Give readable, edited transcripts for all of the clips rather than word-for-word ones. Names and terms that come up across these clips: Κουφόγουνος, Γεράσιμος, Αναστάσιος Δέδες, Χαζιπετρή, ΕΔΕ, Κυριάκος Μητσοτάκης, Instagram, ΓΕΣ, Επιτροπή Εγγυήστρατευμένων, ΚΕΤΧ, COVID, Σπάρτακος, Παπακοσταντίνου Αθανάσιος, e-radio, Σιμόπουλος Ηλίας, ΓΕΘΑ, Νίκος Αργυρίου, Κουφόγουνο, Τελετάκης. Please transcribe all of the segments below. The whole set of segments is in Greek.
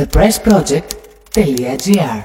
thepressproject.gr.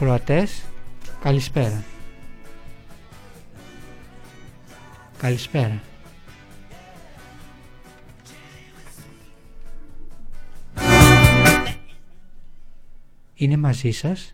Ακροατές, καλησπέρα. Καλησπέρα. Είναι μαζί σας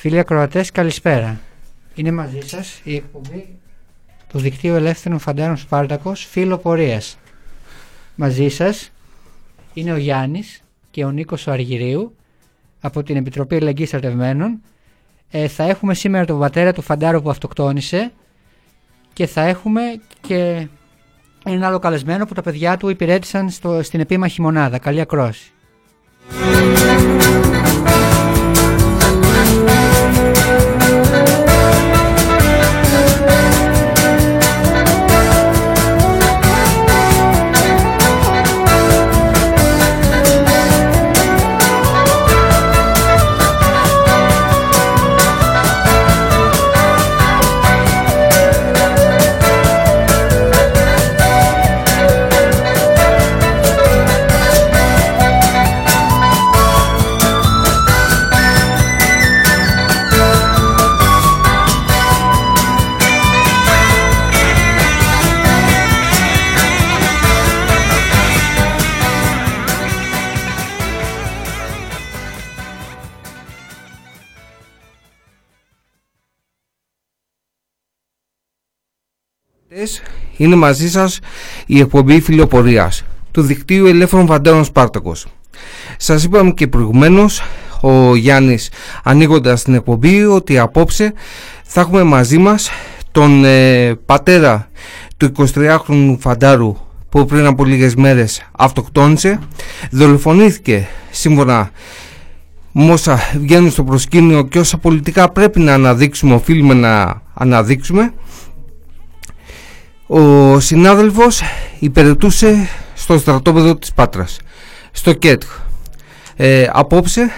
φίλοι ακροατές, καλησπέρα. Είναι μαζί σας η εκπομπή του δικτύου ελεύθερων φαντάρων Σπάρτακος, φίλο πορείας. Μαζί σας είναι ο Γιάννης και ο Νίκος ο Αργυρίου από την Επιτροπή Εγγυήστρατευμένων. Θα έχουμε σήμερα τον πατέρα του φαντάρου που αυτοκτόνησε και θα έχουμε και ένα άλλο καλεσμένο που τα παιδιά του υπηρέτησαν στην επίμαχη μονάδα. Καλή ακρόαση. Είναι μαζί σας η εκπομπή φιλοπορίας του δικτύου ελεύθερων φαντάρων Σπάρτακος. Σας είπαμε και προηγουμένως, ο Γιάννης ανοίγοντας την εκπομπή, ότι απόψε θα έχουμε μαζί μας τον πατέρα του 23χρονου φαντάρου που πριν από λίγες μέρες αυτοκτόνησε, δολοφονήθηκε σύμφωνα με όσα βγαίνουν στο προσκήνιο και όσα πολιτικά πρέπει να αναδείξουμε, οφείλουμε να αναδείξουμε. Ο συνάδελφος υπηρετούσε στο στρατόπεδο της Πάτρας, στο ΚΕΤΧ. Απόψε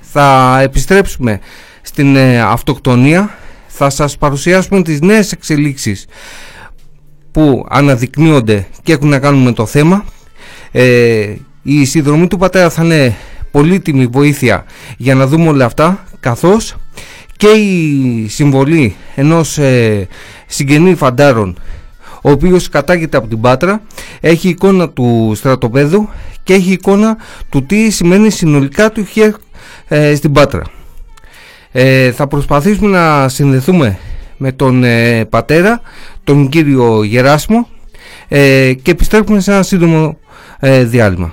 θα επιστρέψουμε στην αυτοκτονία, θα σας παρουσιάσουμε τις νέες εξελίξεις που αναδεικνύονται και έχουν να κάνουν με το θέμα. Η συνδρομή του πατέρα θα είναι πολύτιμη βοήθεια για να δούμε όλα αυτά, καθώς και η συμβολή ενός συγγενή φαντάρων, ο οποίος κατάγεται από την Πάτρα, έχει εικόνα του στρατοπέδου και έχει εικόνα του τι σημαίνει συνολικά του ΧΕΧ στην Πάτρα. Θα προσπαθήσουμε να συνδεθούμε με τον πατέρα, τον κύριο Γεράσιμο, και επιστρέφουμε σε ένα σύντομο διάλειμμα.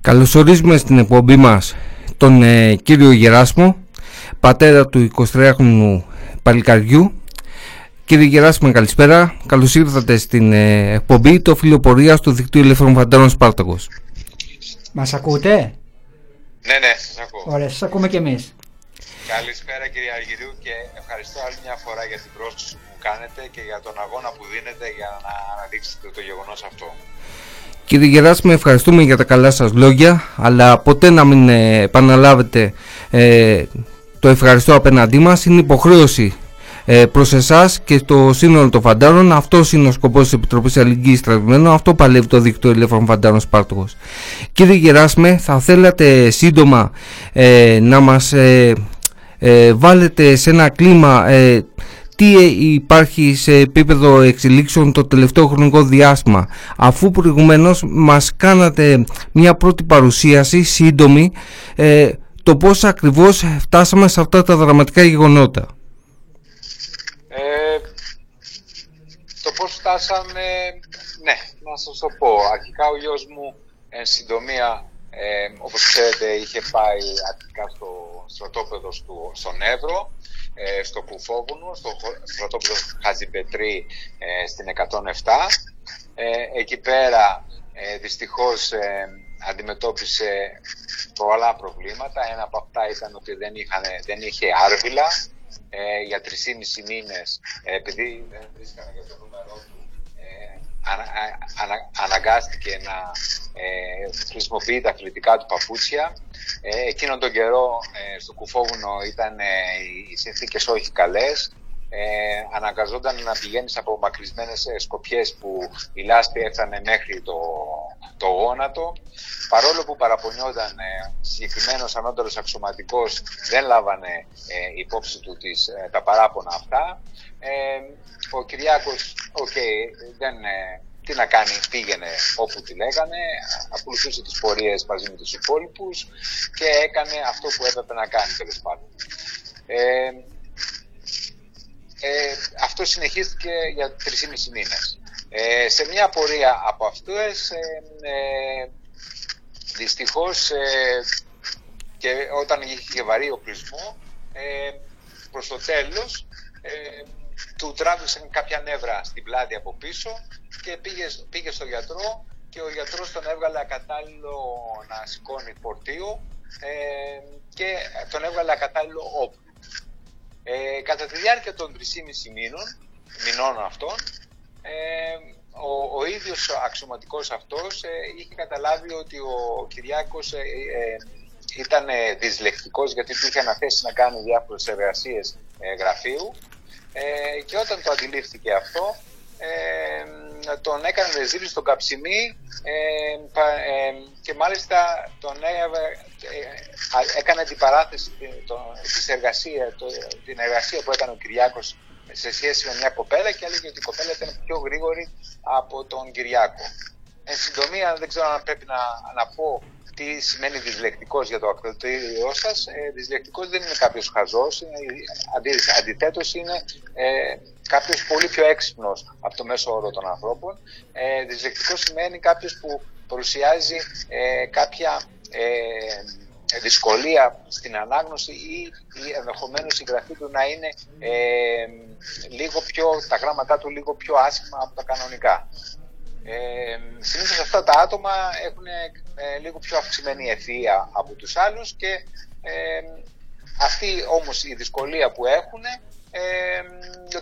Καλωσορίζουμε στην εκπομπή μας τον κύριο Γεράσιμο, πατέρα του 23χρονου παλικαριού. Κύριε Γεράσιμο, καλησπέρα. Καλώς ήρθατε στην εκπομπή το φιλοπορία του Δικτύου Ελεύθερων Φαντάρων Σπάρτακος. Μας ακούτε? Ναι, σας ακούω. Ωραία, σας ακούμε και εμείς. Καλησπέρα κύριε Αργυρίου και ευχαριστώ άλλη μια φορά για την πρόσκληση που μου κάνετε και για τον αγώνα που δίνετε για να αναδείξετε το γεγονός αυτό. Κύριε Γεράσιμο, ευχαριστούμε για τα καλά σας λόγια, αλλά ποτέ να μην επαναλάβετε το ευχαριστώ απέναντί μας. Είναι υποχρέωση προς εσάς και το σύνολο των φαντάρων. Αυτός είναι ο σκοπός της Επιτροπής Εγγυήστρατευμένων. Αυτό παλεύει το Δίκτυο Ελεύθερων Φαντάρων Σπάρτακος. Κύριε Γεράσιμε, θα θέλατε σύντομα να μας βάλετε σε ένα κλίμα τι υπάρχει σε επίπεδο εξελίξεων το τελευταίο χρονικό διάστημα, αφού προηγουμένως μας κάνατε μια πρώτη παρουσίαση σύντομη το πώς ακριβώς φτάσαμε σε αυτά τα δραματικά γεγονότα? Το πώς φτάσαμε, ναι, να σας το πω. Αρχικά ο γιος μου, εν συντομία, όπως ξέρετε, είχε πάει αρχικά στο στρατόπεδο στον Εύρο, στο Κουφόγουνο, στο στρατόπεδο Χαζιπετρή, στην 107. Εκεί πέρα δυστυχώς αντιμετώπισε πολλά προβλήματα. Ένα από αυτά ήταν ότι δεν είχε άρβυλα για 3,5 μήνες. Επειδή δεν βρίσκανε για το νούμερό του, αναγκάστηκε να χρησιμοποιεί τα αθλητικά του παπούτσια. Εκείνον τον καιρό στο Κουφόγουνο ήταν οι συνθήκες όχι καλές. Αναγκαζόταν να πηγαίνει σε απομακρυσμένες σκοπιές που η λάσπη έφτανε μέχρι το γόνατο. Παρόλο που παραπονιόταν, συγκεκριμένος ανώτερος αξιωματικός δεν λάβανε υπόψη του τα παράπονα αυτά. Ο Κυριάκος, τι να κάνει, πήγαινε όπου τη λέγανε, ακολουθούσε τις πορείες μαζί με τους υπόλοιπους και έκανε αυτό που έπρεπε να κάνει, τέλος πάντων. Αυτό συνεχίστηκε για 3,5 μήνες. Σε μια πορεία από αυτές, δυστυχώς, και όταν είχε βαρύ οπλισμό, προς το τέλος του τράβηξαν κάποια νεύρα στην πλάτη από πίσω και πήγε στον γιατρό και ο γιατρός τον έβγαλε ακατάλληλο να σηκώνει φορτίο και τον έβγαλε ακατάλληλο όπλο. Κατά τη διάρκεια των 3,5 μηνών αυτών, ο ίδιος αξιωματικός αυτός είχε καταλάβει ότι ο Κυριάκος ήταν δυσλεκτικός, γιατί του είχε αναθέσει να κάνει διάφορες εργασίες γραφείου, και όταν το αντιλήφθηκε αυτό, τον έκανε ρεζίλη στον καψιμί και μάλιστα έκανε την παράθεση την εργασία που έκανε ο Κυριάκος σε σχέση με μια κοπέλα, και έλεγε ότι η κοπέλα ήταν πιο γρήγορη από τον Κυριάκο. Εν συντομία, δεν ξέρω αν πρέπει να πω τι σημαίνει δυσλεκτικός για το ακροατήριό σας. Δυσλεκτικός δεν είναι κάποιος χαζός, αντιθέτως είναι κάποιος πολύ πιο έξυπνος από το μέσο όρο των ανθρώπων. Δυσλεκτικός σημαίνει κάποιος που παρουσιάζει κάποια δυσκολία στην ανάγνωση ή ενδεχομένως η γραφή του να είναι τα γράμματά του λίγο πιο άσχημα από τα κανονικά. Συνήθως αυτά τα άτομα έχουν λίγο πιο αυξημένη ευθεία από τους άλλους και αυτή όμως η δυσκολία που έχουν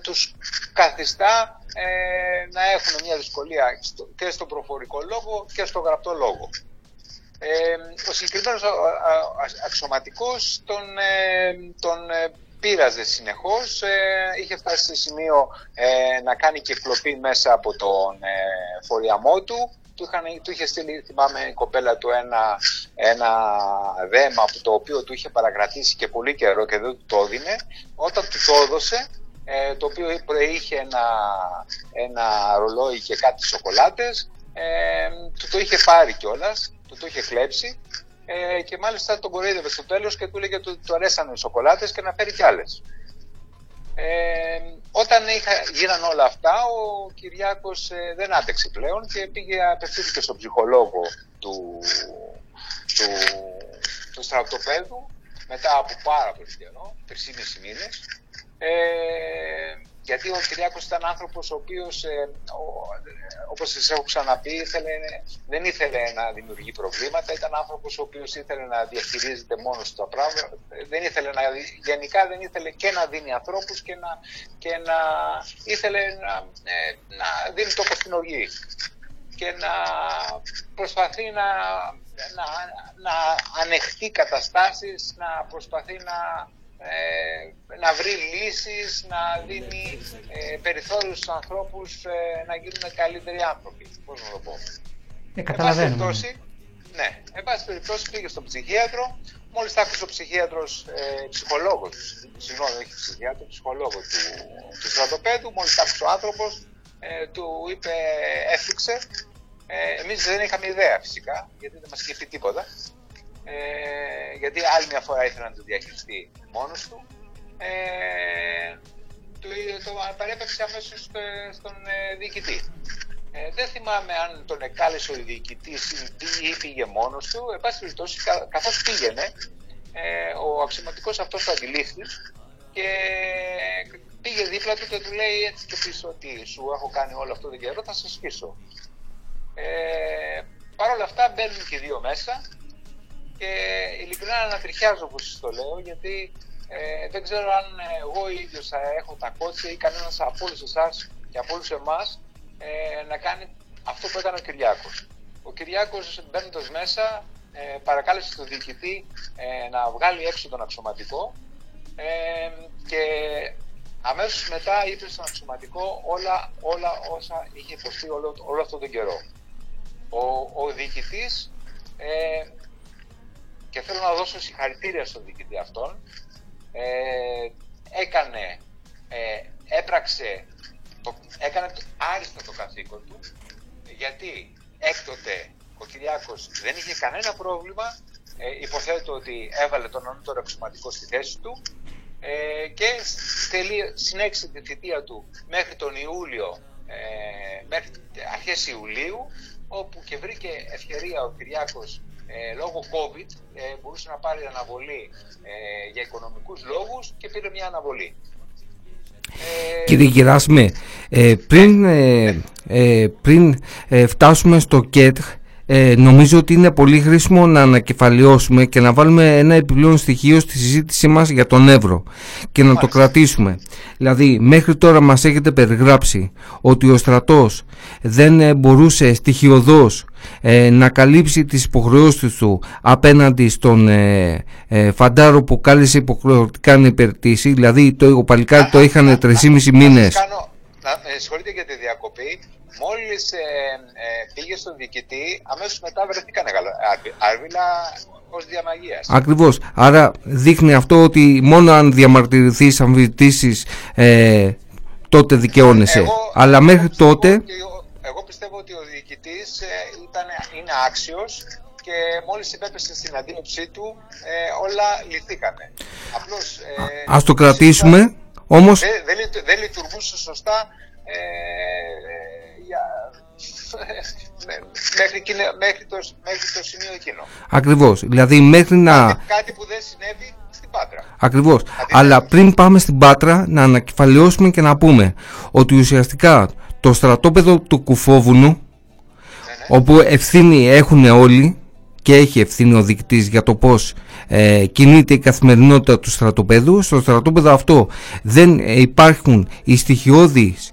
τους καθιστά να έχουν μια δυσκολία και στον προφορικό λόγο και στον γραπτό λόγο. Ο συγκεκριμένος αξιωματικός τον πείραζε συνεχώς, είχε φτάσει σε σημείο να κάνει κυκλοπή μέσα από τον φοριαμό του. Του είχε στείλει, θυμάμαι, η κοπέλα του ένα δέμα από το οποίο του είχε παρακρατήσει και πολύ καιρό και δεν του το έδινε. Όταν του το έδωσε, το οποίο είχε ένα ρολόι και κάτι σοκολάτες, του το είχε πάρει κιόλας, του το είχε κλέψει και μάλιστα τον κοροϊδεύε στο τέλος και του έλεγε ότι του αρέσανε οι σοκολάτες και να φέρει κι άλλες. Όταν γίναν όλα αυτά, ο Κυριάκος δεν άντεξε πλέον και απευθύνθηκε στον ψυχολόγο του στρατοπέδου μετά από πάρα πολύ καιρό, 3,5 μήνες, γιατί ο Κυριάκος ήταν άνθρωπος ο οποίος, όπως σας έχω ξαναπεί, δεν ήθελε να δημιουργεί προβλήματα, ήταν άνθρωπος ο οποίος ήθελε να διαχειρίζεται μόνος τα πράγματα, γενικά δεν ήθελε και να δίνει ανθρώπους και να ήθελε να δίνει τόπο στην οργή και να προσπαθεί να ανεχτεί καταστάσεις, να προσπαθεί να βρει λύσεις, να δίνει περιθώριους στους ανθρώπους να γίνουν καλύτεροι άνθρωποι. Πώς να το πω. Καταλαβαίνουμε. Εν πάση περιπτώσει πήγε στον ψυχίατρο. Μόλις θα άκουσε ο ψυχολόγος του στρατοπέδου, μόλις θα άκουσε ο άνθρωπος, του είπε, έφτιαξε. Εμείς δεν είχαμε ιδέα φυσικά, γιατί δεν μας είχε πει τίποτα. Γιατί άλλη μια φορά ήθελε να το διαχειριστεί μόνος του. Το παρέπεψε αμέσως στον διοικητή. Δεν θυμάμαι αν τον εκάλεσε ο διοικητής ή πήγε μόνος του. Εν πάση περιπτώσει, καθώς πήγαινε, ο αξιωματικός αυτός το αντιλήφθη και πήγε δίπλα του και του λέει έτσι και πίσω ότι σου έχω κάνει όλο αυτό τον καιρό, θα σε σκίσω. Παρ' όλα αυτά μπαίνουν και δύο μέσα. Και ειλικρινά ανατριχιάζω που σας το λέω, γιατί δεν ξέρω αν εγώ ίδιος θα έχω τα κότσια ή κανένας από όλους εσάς και από όλους εμάς να κάνει αυτό που έκανε ο Κυριάκος. Ο Κυριάκος μπαίνοντας μέσα παρακάλεσε τον διοικητή να βγάλει έξω τον αξιωματικό και αμέσως μετά είπε στον αξιωματικό όλα όσα είχε υποστεί όλο αυτόν τον καιρό. Ο διοικητής και θέλω να δώσω συγχαρητήρια στον διοικητή αυτόν. Έκανε άριστα το καθήκον του, γιατί έκτοτε ο Κυριάκος δεν είχε κανένα πρόβλημα. Υποθέτω ότι έβαλε τον ανώτερο αξιωματικό στη θέση του και συνέχισε τη θητεία του μέχρι τον Ιούλιο, μέχρι αρχές Ιουλίου, όπου και βρήκε ευκαιρία ο Κυριάκος. Λόγω COVID μπορούσε να πάρει αναβολή για οικονομικούς λόγους και πήρε μια αναβολή. Κύριε Γεράσιμε, πριν φτάσουμε στο ΚΕΤΧ, νομίζω ότι είναι πολύ χρήσιμο να ανακεφαλαιώσουμε και να βάλουμε ένα επιπλέον στοιχείο στη συζήτησή μας για τον ευρώ και να το κρατήσουμε. Δηλαδή, μέχρι τώρα μας έχετε περιγράψει ότι ο στρατός δεν μπορούσε στοιχειωδώς να καλύψει τις υποχρεώσεις του απέναντι στον φαντάρο που κάλεσε υποχρεωτικά να υπηρετήσει. Δηλαδή, το παλικάρι το είχαν 3,5 μήνες. Συγχωρείτε για τη διακοπή. Μόλις πήγε στον διοικητή, αμέσως μετά βρεθήκαν άρβιλα ως διαμαγείας. Ακριβώς. Άρα δείχνει αυτό ότι μόνο αν διαμαρτυρηθείς, αμφισβητήσεις, τότε δικαιώνεσαι. Αλλά μέχρι τότε... Εγώ πιστεύω ότι ο διοικητής είναι άξιος και μόλις επέπεσε στην αντίληψή του, όλα λυθήκανε. Απλώς... ας το κρατήσουμε, όμως... Δεν λειτουργούσε σωστά... μέχρι το σημείο εκείνο. Ακριβώς. Δηλαδή μέχρι να... Κάτι που δεν συνέβη στην Πάτρα. Ακριβώς. Αλλά πριν πάμε στην Πάτρα να ανακεφαλαιώσουμε και να πούμε ότι ουσιαστικά το στρατόπεδο του Κουφόβουνου, όπου ευθύνη έχουν όλοι και έχει ευθύνη ο διοικητής για το πώς κινείται η καθημερινότητα του στρατοπέδου. Στο στρατόπεδο αυτό δεν υπάρχουν οι στοιχειώδεις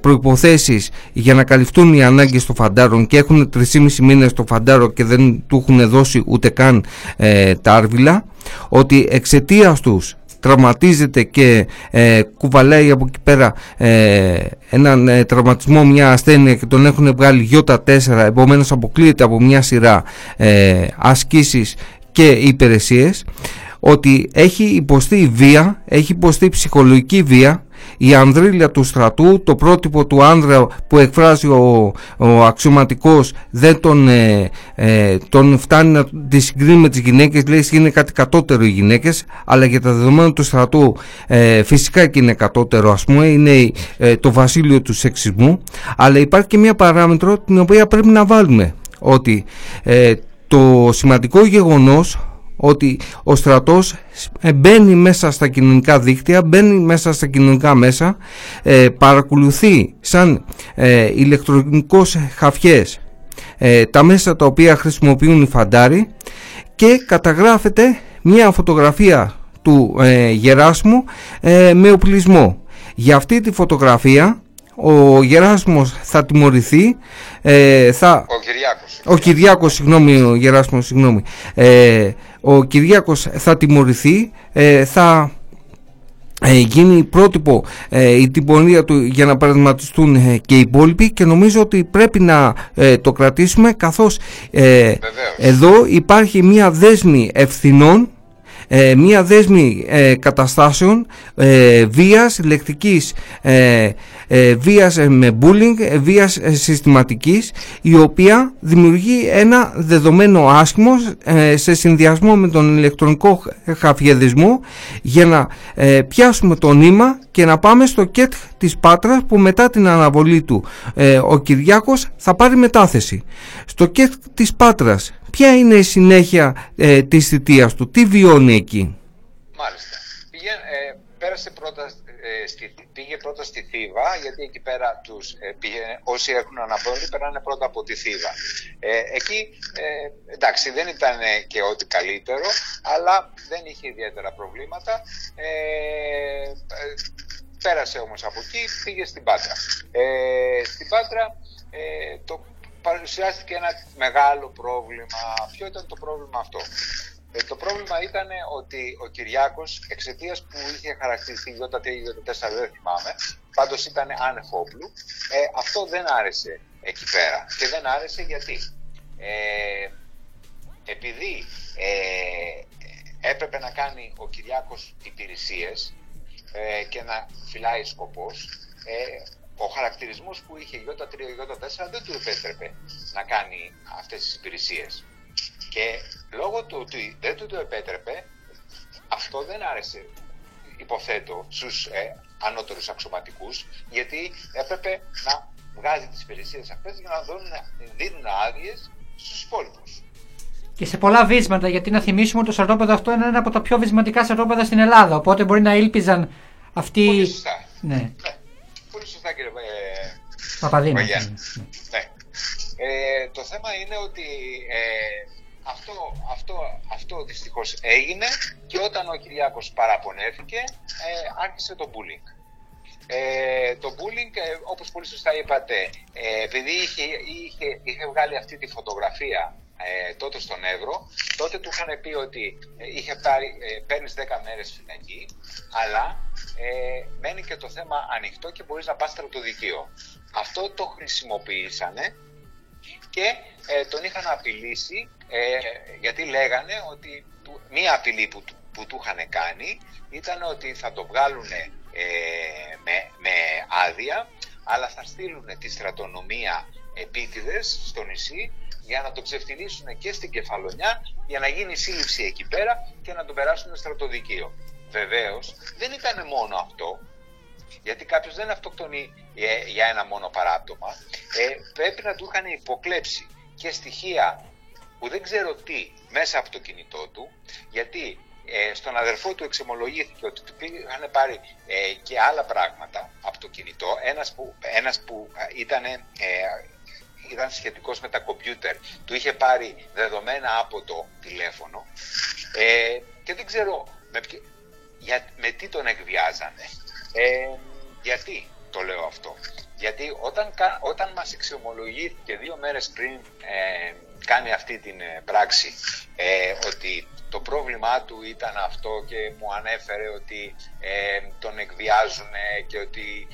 προϋποθέσεις για να καλυφθούν οι ανάγκες των φαντάρων και έχουν 3,5 μήνες το φαντάρο και δεν του έχουν δώσει ούτε καν τα άρβυλα, ότι εξαιτίας τους τραυματίζεται και κουβαλάει από εκεί πέρα έναν τραυματισμό, μια ασθένεια, και τον έχουν βγάλει J4, επομένως αποκλείεται από μια σειρά ασκήσεις και υπηρεσίες, ότι έχει υποστεί βία, έχει υποστεί ψυχολογική βία, η ανδρίλια του στρατού, το πρότυπο του άνδρα που εκφράζει ο αξιωματικός δεν τον φτάνει να τη συγκρίνει με τις γυναίκες, λέει είναι κάτι κατώτερο οι γυναίκες, αλλά για τα δεδομένα του στρατού φυσικά και είναι κατώτερο, ας πούμε, είναι το βασίλειο του σεξισμού. Αλλά υπάρχει και μια παράμετρο την οποία πρέπει να βάλουμε, ότι το σημαντικό γεγονός ότι ο στρατός μπαίνει μέσα στα κοινωνικά δίκτυα, μπαίνει μέσα στα κοινωνικά μέσα, παρακολουθεί σαν ηλεκτρονικός χαφιές τα μέσα τα οποία χρησιμοποιούν οι φαντάροι, και καταγράφεται μια φωτογραφία του Γεράσμου με οπλισμό. Για αυτή τη φωτογραφία ο Γεράσμος θα τιμωρηθεί, ο Κυριάκος θα τιμωρηθεί, θα γίνει πρότυπο η τιμωρία του για να παραδειγματιστούν και οι υπόλοιποι, και νομίζω ότι πρέπει να το κρατήσουμε, καθώς εδώ υπάρχει μια δέσμη ευθυνών, μια δέσμη καταστάσεων βίας, λεκτικής βίας με bullying, βίας συστηματικής, η οποία δημιουργεί ένα δεδομένο άσχημο σε συνδυασμό με τον ηλεκτρονικό χαφιεδισμό, για να πιάσουμε το νήμα και να πάμε στο ΚΕΤΧ της Πάτρας, που μετά την αναβολή του ο Κυριάκος θα πάρει μετάθεση. Στο ΚΕΤΧ της Πάτρας ποια είναι η συνέχεια της θητείας του, τι βιώνει εκεί? Μάλιστα. Πήγε πρώτα στη Θήβα, γιατί εκεί πέρα όσοι έχουν αναβολή περνάνε πρώτα από τη Θήβα. Εκεί εντάξει, δεν ήταν και ό,τι καλύτερο, αλλά δεν είχε ιδιαίτερα προβλήματα. Πέρασε όμως από εκεί, πήγε στην Πάτρα. Στην Πάτρα παρουσιάστηκε ένα μεγάλο πρόβλημα. Ποιο ήταν το πρόβλημα αυτό? Το πρόβλημα ήταν ότι ο Κυριάκος, εξαιτίας που είχε χαρακτηριστεί J3 ή J4, δεν θυμάμαι, πάντως ήταν άνευ όπλου, αυτό δεν άρεσε εκεί πέρα. Και δεν άρεσε γιατί? Επειδή έπρεπε να κάνει ο Κυριάκος υπηρεσίες και να φυλάει σκοπός, ο χαρακτηρισμός που είχε J3 ή J4 δεν του επέτρεπε να κάνει αυτές τις υπηρεσίες. Και λόγω του ότι δεν του το επέτρεπε, αυτό δεν άρεσε, υποθέτω, στους ανώτερους αξιωματικούς, γιατί έπρεπε να βγάζει τις υπηρεσίες αυτές για να δίνουν άδειες στους υπόλοιπους. Και σε πολλά βίσματα, γιατί να θυμίσουμε ότι το στρατόπεδο αυτό είναι ένα από τα πιο βισματικά στρατόπεδα στην Ελλάδα, οπότε μπορεί να ήλπιζαν αυτοί... Πολύ σωστά. Ναι. Ναι. Πολύ σωστά, κύριε Παπαδίνο. Ναι. Ναι. Το θέμα είναι ότι... Αυτό δυστυχώς έγινε, και όταν ο Κυριάκος παραπονέθηκε άρχισε το bullying. Το bullying, όπως πολύ σωστά είπατε, επειδή είχε βγάλει αυτή τη φωτογραφία τότε στον Εύρο, τότε του είχαν πει ότι παίρνεις 10 μέρες φυλακή, αλλά μένει και το θέμα ανοιχτό και μπορείς να πας στρατοδικείο. Αυτό το χρησιμοποιήσανε και τον είχαν απειλήσει, γιατί λέγανε ότι μία απειλή που του είχαν κάνει ήταν ότι θα το βγάλουν με άδεια, αλλά θα στείλουν τη στρατονομία επίτηδες στο νησί για να το ξεφτυλίσουν και στην Κεφαλονιά, για να γίνει σύλληψη εκεί πέρα και να τον περάσουν στρατοδικείο. Βεβαίως δεν ήταν μόνο αυτό, γιατί κάποιος δεν αυτοκτονεί για ένα μόνο παράπτωμα, πρέπει να του είχαν υποκλέψει και στοιχεία που δεν ξέρω τι μέσα από το κινητό του, γιατί στον αδερφό του εξομολογήθηκε ότι του είχαν πάρει και άλλα πράγματα από το κινητό, ένας που ήταν σχετικός με τα κομπιούτερ, του είχε πάρει δεδομένα από το τηλέφωνο και δεν ξέρω με τι τον εκβιάζανε. Γιατί το λέω αυτό? Γιατί όταν μας εξομολογήθηκε 2 μέρες πριν κάνει αυτή την πράξη ότι το πρόβλημά του ήταν αυτό και μου ανέφερε ότι τον εκβιάζουν και ότι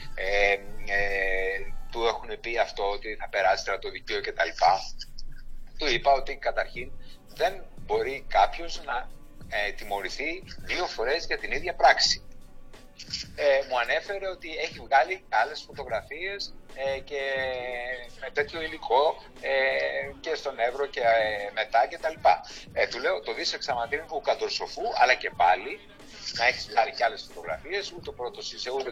του έχουν πει αυτό, ότι θα περάσει στρατοδικείο και τα λοιπά, του είπα ότι καταρχήν δεν μπορεί κάποιος να τιμωρηθεί 2 φορές για την ίδια πράξη. Μου ανέφερε ότι έχει βγάλει άλλες φωτογραφίες και με τέτοιο υλικό και στον Εύρο και μετά και τα λοιπά. Του λέω, το δεις εξαματήριν που κατορσοφού, αλλά και πάλι να έχεις βγάλει και άλλες φωτογραφίες, ούτε πρώτος είσαι ούτε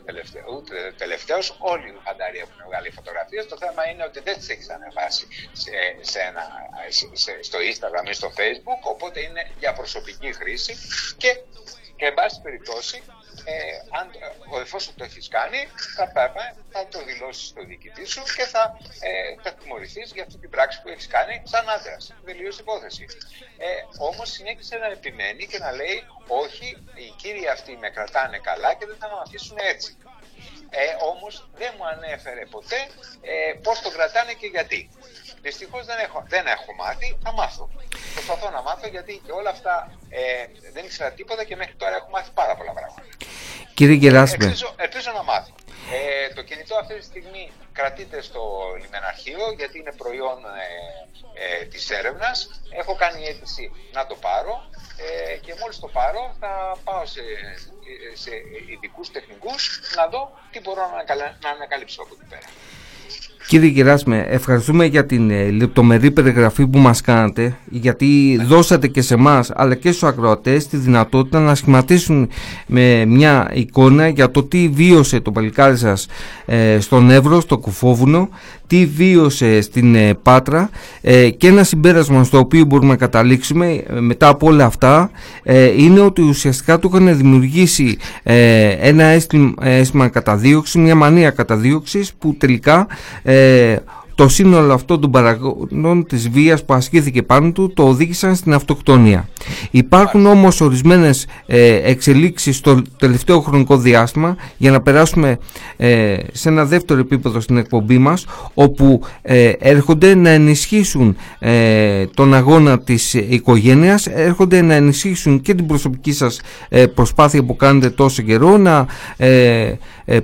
τελευταίος, όλοι οι φανταροί έχουν βγάλει φωτογραφίες, το θέμα είναι ότι δεν τις έχεις ανεβάσει στο Instagram ή στο Facebook, οπότε είναι για προσωπική χρήση και εν πάση περιπτώσει, εφόσον το έχεις κάνει, θα το δηλώσεις στο διοικητή σου και θα τιμωρηθείς για αυτή την πράξη που έχεις κάνει σαν άντρας. Τελείως υπόθεση. Όμως συνέχισε να επιμένει και να λέει όχι, οι κύριοι αυτοί με κρατάνε καλά και δεν θα με αφήσουν έτσι. Όμως δεν μου ανέφερε ποτέ πώς το κρατάνε και γιατί. Δυστυχώς δεν έχω μάθει, θα μάθω. Προσπαθώ να μάθω, γιατί και όλα αυτά δεν ήξερα τίποτα και μέχρι τώρα έχω μάθει πάρα πολλά πράγματα. Κύριε Γεράσπε, ελπίζω να μάθω. Το κινητό αυτή τη στιγμή κρατείται στο λιμεναρχείο, γιατί είναι προϊόν της έρευνας. Έχω κάνει αίτηση να το πάρω και μόλις το πάρω θα πάω σε ειδικούς τεχνικούς να δω τι μπορώ να ανακαλύψω από εκεί πέρα. Κύριε Γεράσμε, ευχαριστούμε για την λεπτομερή περιγραφή που μας κάνατε, γιατί δώσατε και σε εμάς αλλά και στους ακροατές τη δυνατότητα να σχηματίσουν με μια εικόνα για το τι βίωσε το παλικάρι σας στον Εύρο, στο Κουφόβουνο, τι βίωσε στην Πάτρα και ένα συμπέρασμα στο οποίο μπορούμε να καταλήξουμε μετά από όλα αυτά είναι ότι ουσιαστικά του είχαν δημιουργήσει ένα αίσθημα καταδίωξη, μια μανία καταδίωξης που τελικά το σύνολο αυτό των παραγόντων της βίας που ασκήθηκε πάνω του το οδήγησαν στην αυτοκτονία. Υπάρχουν όμως ορισμένες εξελίξεις στο τελευταίο χρονικό διάστημα, για να περάσουμε σε ένα δεύτερο επίπεδο στην εκπομπή μας, όπου έρχονται να ενισχύσουν τον αγώνα της οικογένειας, έρχονται να ενισχύσουν και την προσωπική σας προσπάθεια που κάνετε τόσο καιρό, να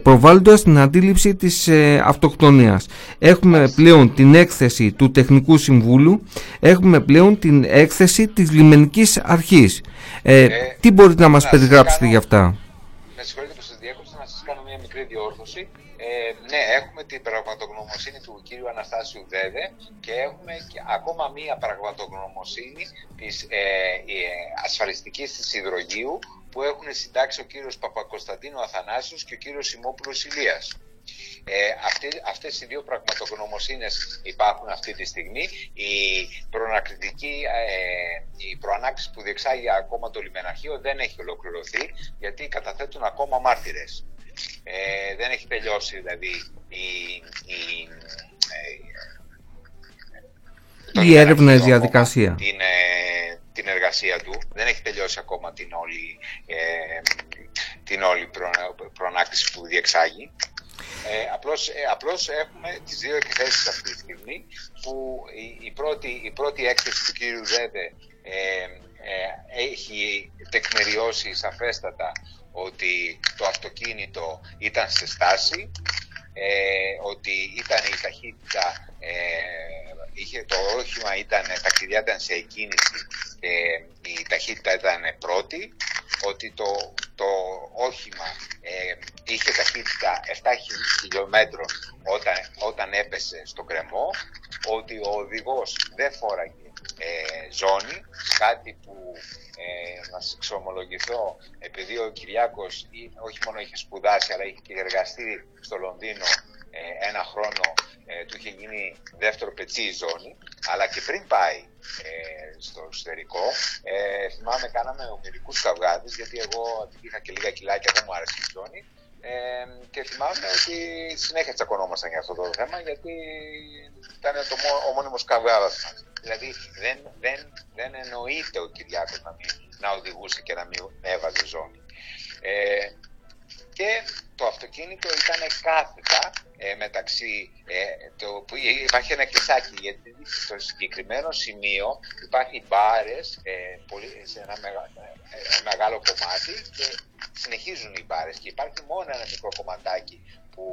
προβάλλοντας την αντίληψη της αυτοκτονίας. Έχουμε πλέον την έκθεση του Τεχνικού Συμβούλου, έχουμε πλέον την έκθεση της Λιμενικής Αρχής. Τι μπορείτε να μας περιγράψετε για αυτά? Με συγχωρείτε που σας διέκοψα, να σας κάνω μια μικρή διόρθωση. Ναι, έχουμε την πραγματογνωμοσύνη του κύριου Αναστάσιου Δέδε και έχουμε και ακόμα μία πραγματογνωμοσύνη της ασφαλιστικής της Ιδρογείου, που έχουν συντάξει ο κύριος Παπακοσταντίνου Αθανάσιος και ο κύριος Σιμόπουλος Ηλίας. Αυτές οι 2 πραγματογνωμοσύνες υπάρχουν αυτή τη στιγμή. Η προανάκριση που διεξάγει ακόμα το λιμεναρχείο δεν έχει ολοκληρωθεί, γιατί καταθέτουν ακόμα μάρτυρες. Δεν έχει τελειώσει δηλαδή η έρευνα, η διαδικασία, την εργασία του. Δεν έχει τελειώσει ακόμα την όλη προανάκτηση που διεξάγει. Απλώς έχουμε τις 2 εκθέσεις αυτή τη στιγμή, που η πρώτη έκθεση του κύριου Δέδε έχει τεκμηριώσει σαφέστατα ότι το αυτοκίνητο ήταν σε στάση, ότι ήταν η ταχύτητα, το όχημα ήταν, τα κτηριά ήταν σε εκκίνηση, η ταχύτητα ήταν πρώτη, ότι το όχημα είχε ταχύτητα 7 χιλιόμετρων όταν έπεσε στον κρεμό, ότι ο οδηγός δεν φόραγε ζώνη, κάτι που να σας εξομολογηθώ, επειδή ο Κυριάκος όχι μόνο είχε σπουδάσει αλλά είχε και εργαστεί στο Λονδίνο, ένα χρόνο του είχε γίνει δεύτερο πετσί η ζώνη, αλλά και πριν πάει στο εξωτερικό, θυμάμαι κάναμε ομιλικούς καυγάδες, γιατί εγώ είχα και λίγα κιλάκια, δεν μου άρεσε η ζώνη, και θυμάμαι ότι συνέχεια τσακωνόμασταν για αυτό το θέμα, γιατί ήταν ο μόνιμος καυγάδας μας. Δηλαδή δεν εννοείται ο Κυριάκος να οδηγούσε και να μην έβαζε ζώνη. Και το αυτοκίνητο ήταν κάθετα μεταξύ, που υπάρχει ένα κεσάκι, γιατί στο συγκεκριμένο σημείο υπάρχουν μπάρες σε ένα μεγάλο κομμάτι και συνεχίζουν οι μπάρες και υπάρχει μόνο ένα μικρό κομματάκι που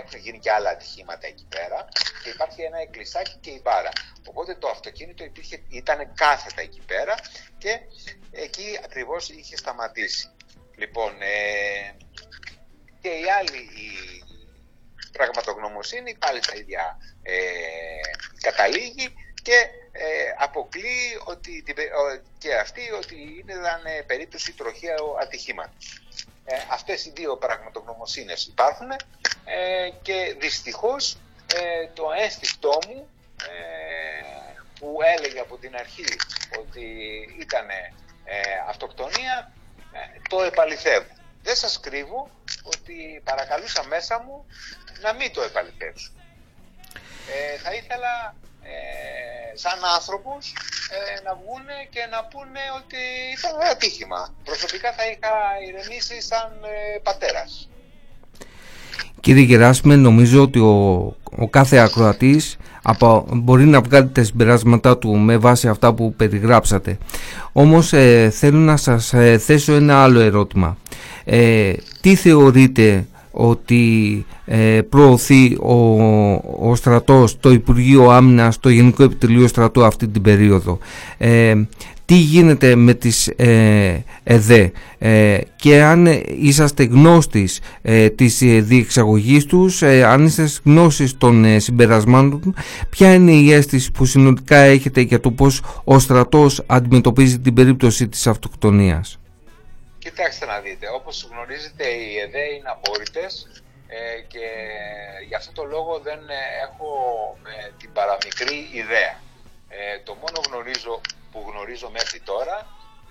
έχουν γίνει και άλλα ατυχήματα εκεί πέρα και υπάρχει ένα εκκλησάκι και η μπάρα. Οπότε το αυτοκίνητο ήταν κάθετα εκεί πέρα και εκεί ακριβώς είχε σταματήσει. Λοιπόν, και η άλλη πραγματογνωμοσύνη πάλι τα ίδια καταλήγει και αποκλείει και αυτή ότι ήταν περίπτωση τροχαίου ατυχήματος. Αυτές οι δύο πραγματογνωμοσύνες υπάρχουν και δυστυχώς το ένστικτό μου που έλεγε από την αρχή ότι ήταν αυτοκτονία, το επαληθεύω. Δεν σας κρύβω ότι παρακαλούσα μέσα μου να μην το επαληθεύσω. Θα ήθελα σαν άνθρωπος να βγούνε και να πούνε ότι ήταν ατύχημα. Προσωπικά θα είχα ηρεμήσει σαν πατέρας. Κύριε Γεράσιμε, νομίζω ότι ο κάθε ακροατής μπορεί να βγάλει τα συμπεράσματά του με βάση αυτά που περιγράψατε. Όμως θέλω να σας θέσω ένα άλλο ερώτημα. Τι θεωρείτε ότι προωθεί ο στρατός, το Υπουργείο Άμυνας, το Γενικό Επιτελείο Στρατού αυτή την περίοδο? Τι γίνεται με τις ΕΔΕ και αν είσαστε γνώστης της διεξαγωγής τους, αν είσαστε γνώστης των συμπερασμάτων, ποια είναι η αίσθηση που συνολικά έχετε για το πώς ο στρατός αντιμετωπίζει την περίπτωση της αυτοκτονίας? Κοιτάξτε να δείτε, όπως γνωρίζετε οι ΕΔΕ είναι απόρριτες και γι' αυτό το λόγο δεν έχω την παραμικρή ιδέα. Το μόνο που γνωρίζω μέχρι τώρα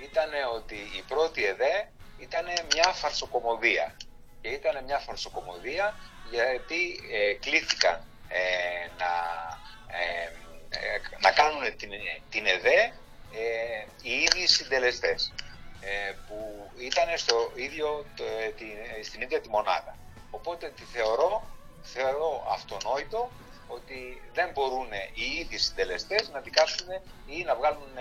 ήταν ότι η πρώτη ΕΔΕ ήταν μια φαρσοκομωδία. Και ήταν μια φαρσοκομωδία γιατί κλήθηκαν να κάνουν την ΕΔΕ οι ίδιοι συντελεστές που ήταν στην ίδια τη μονάδα. Οπότε θεωρώ αυτονόητο ότι δεν μπορούν οι ίδιοι συντελεστές να δικάσουν ή να βγάλουν,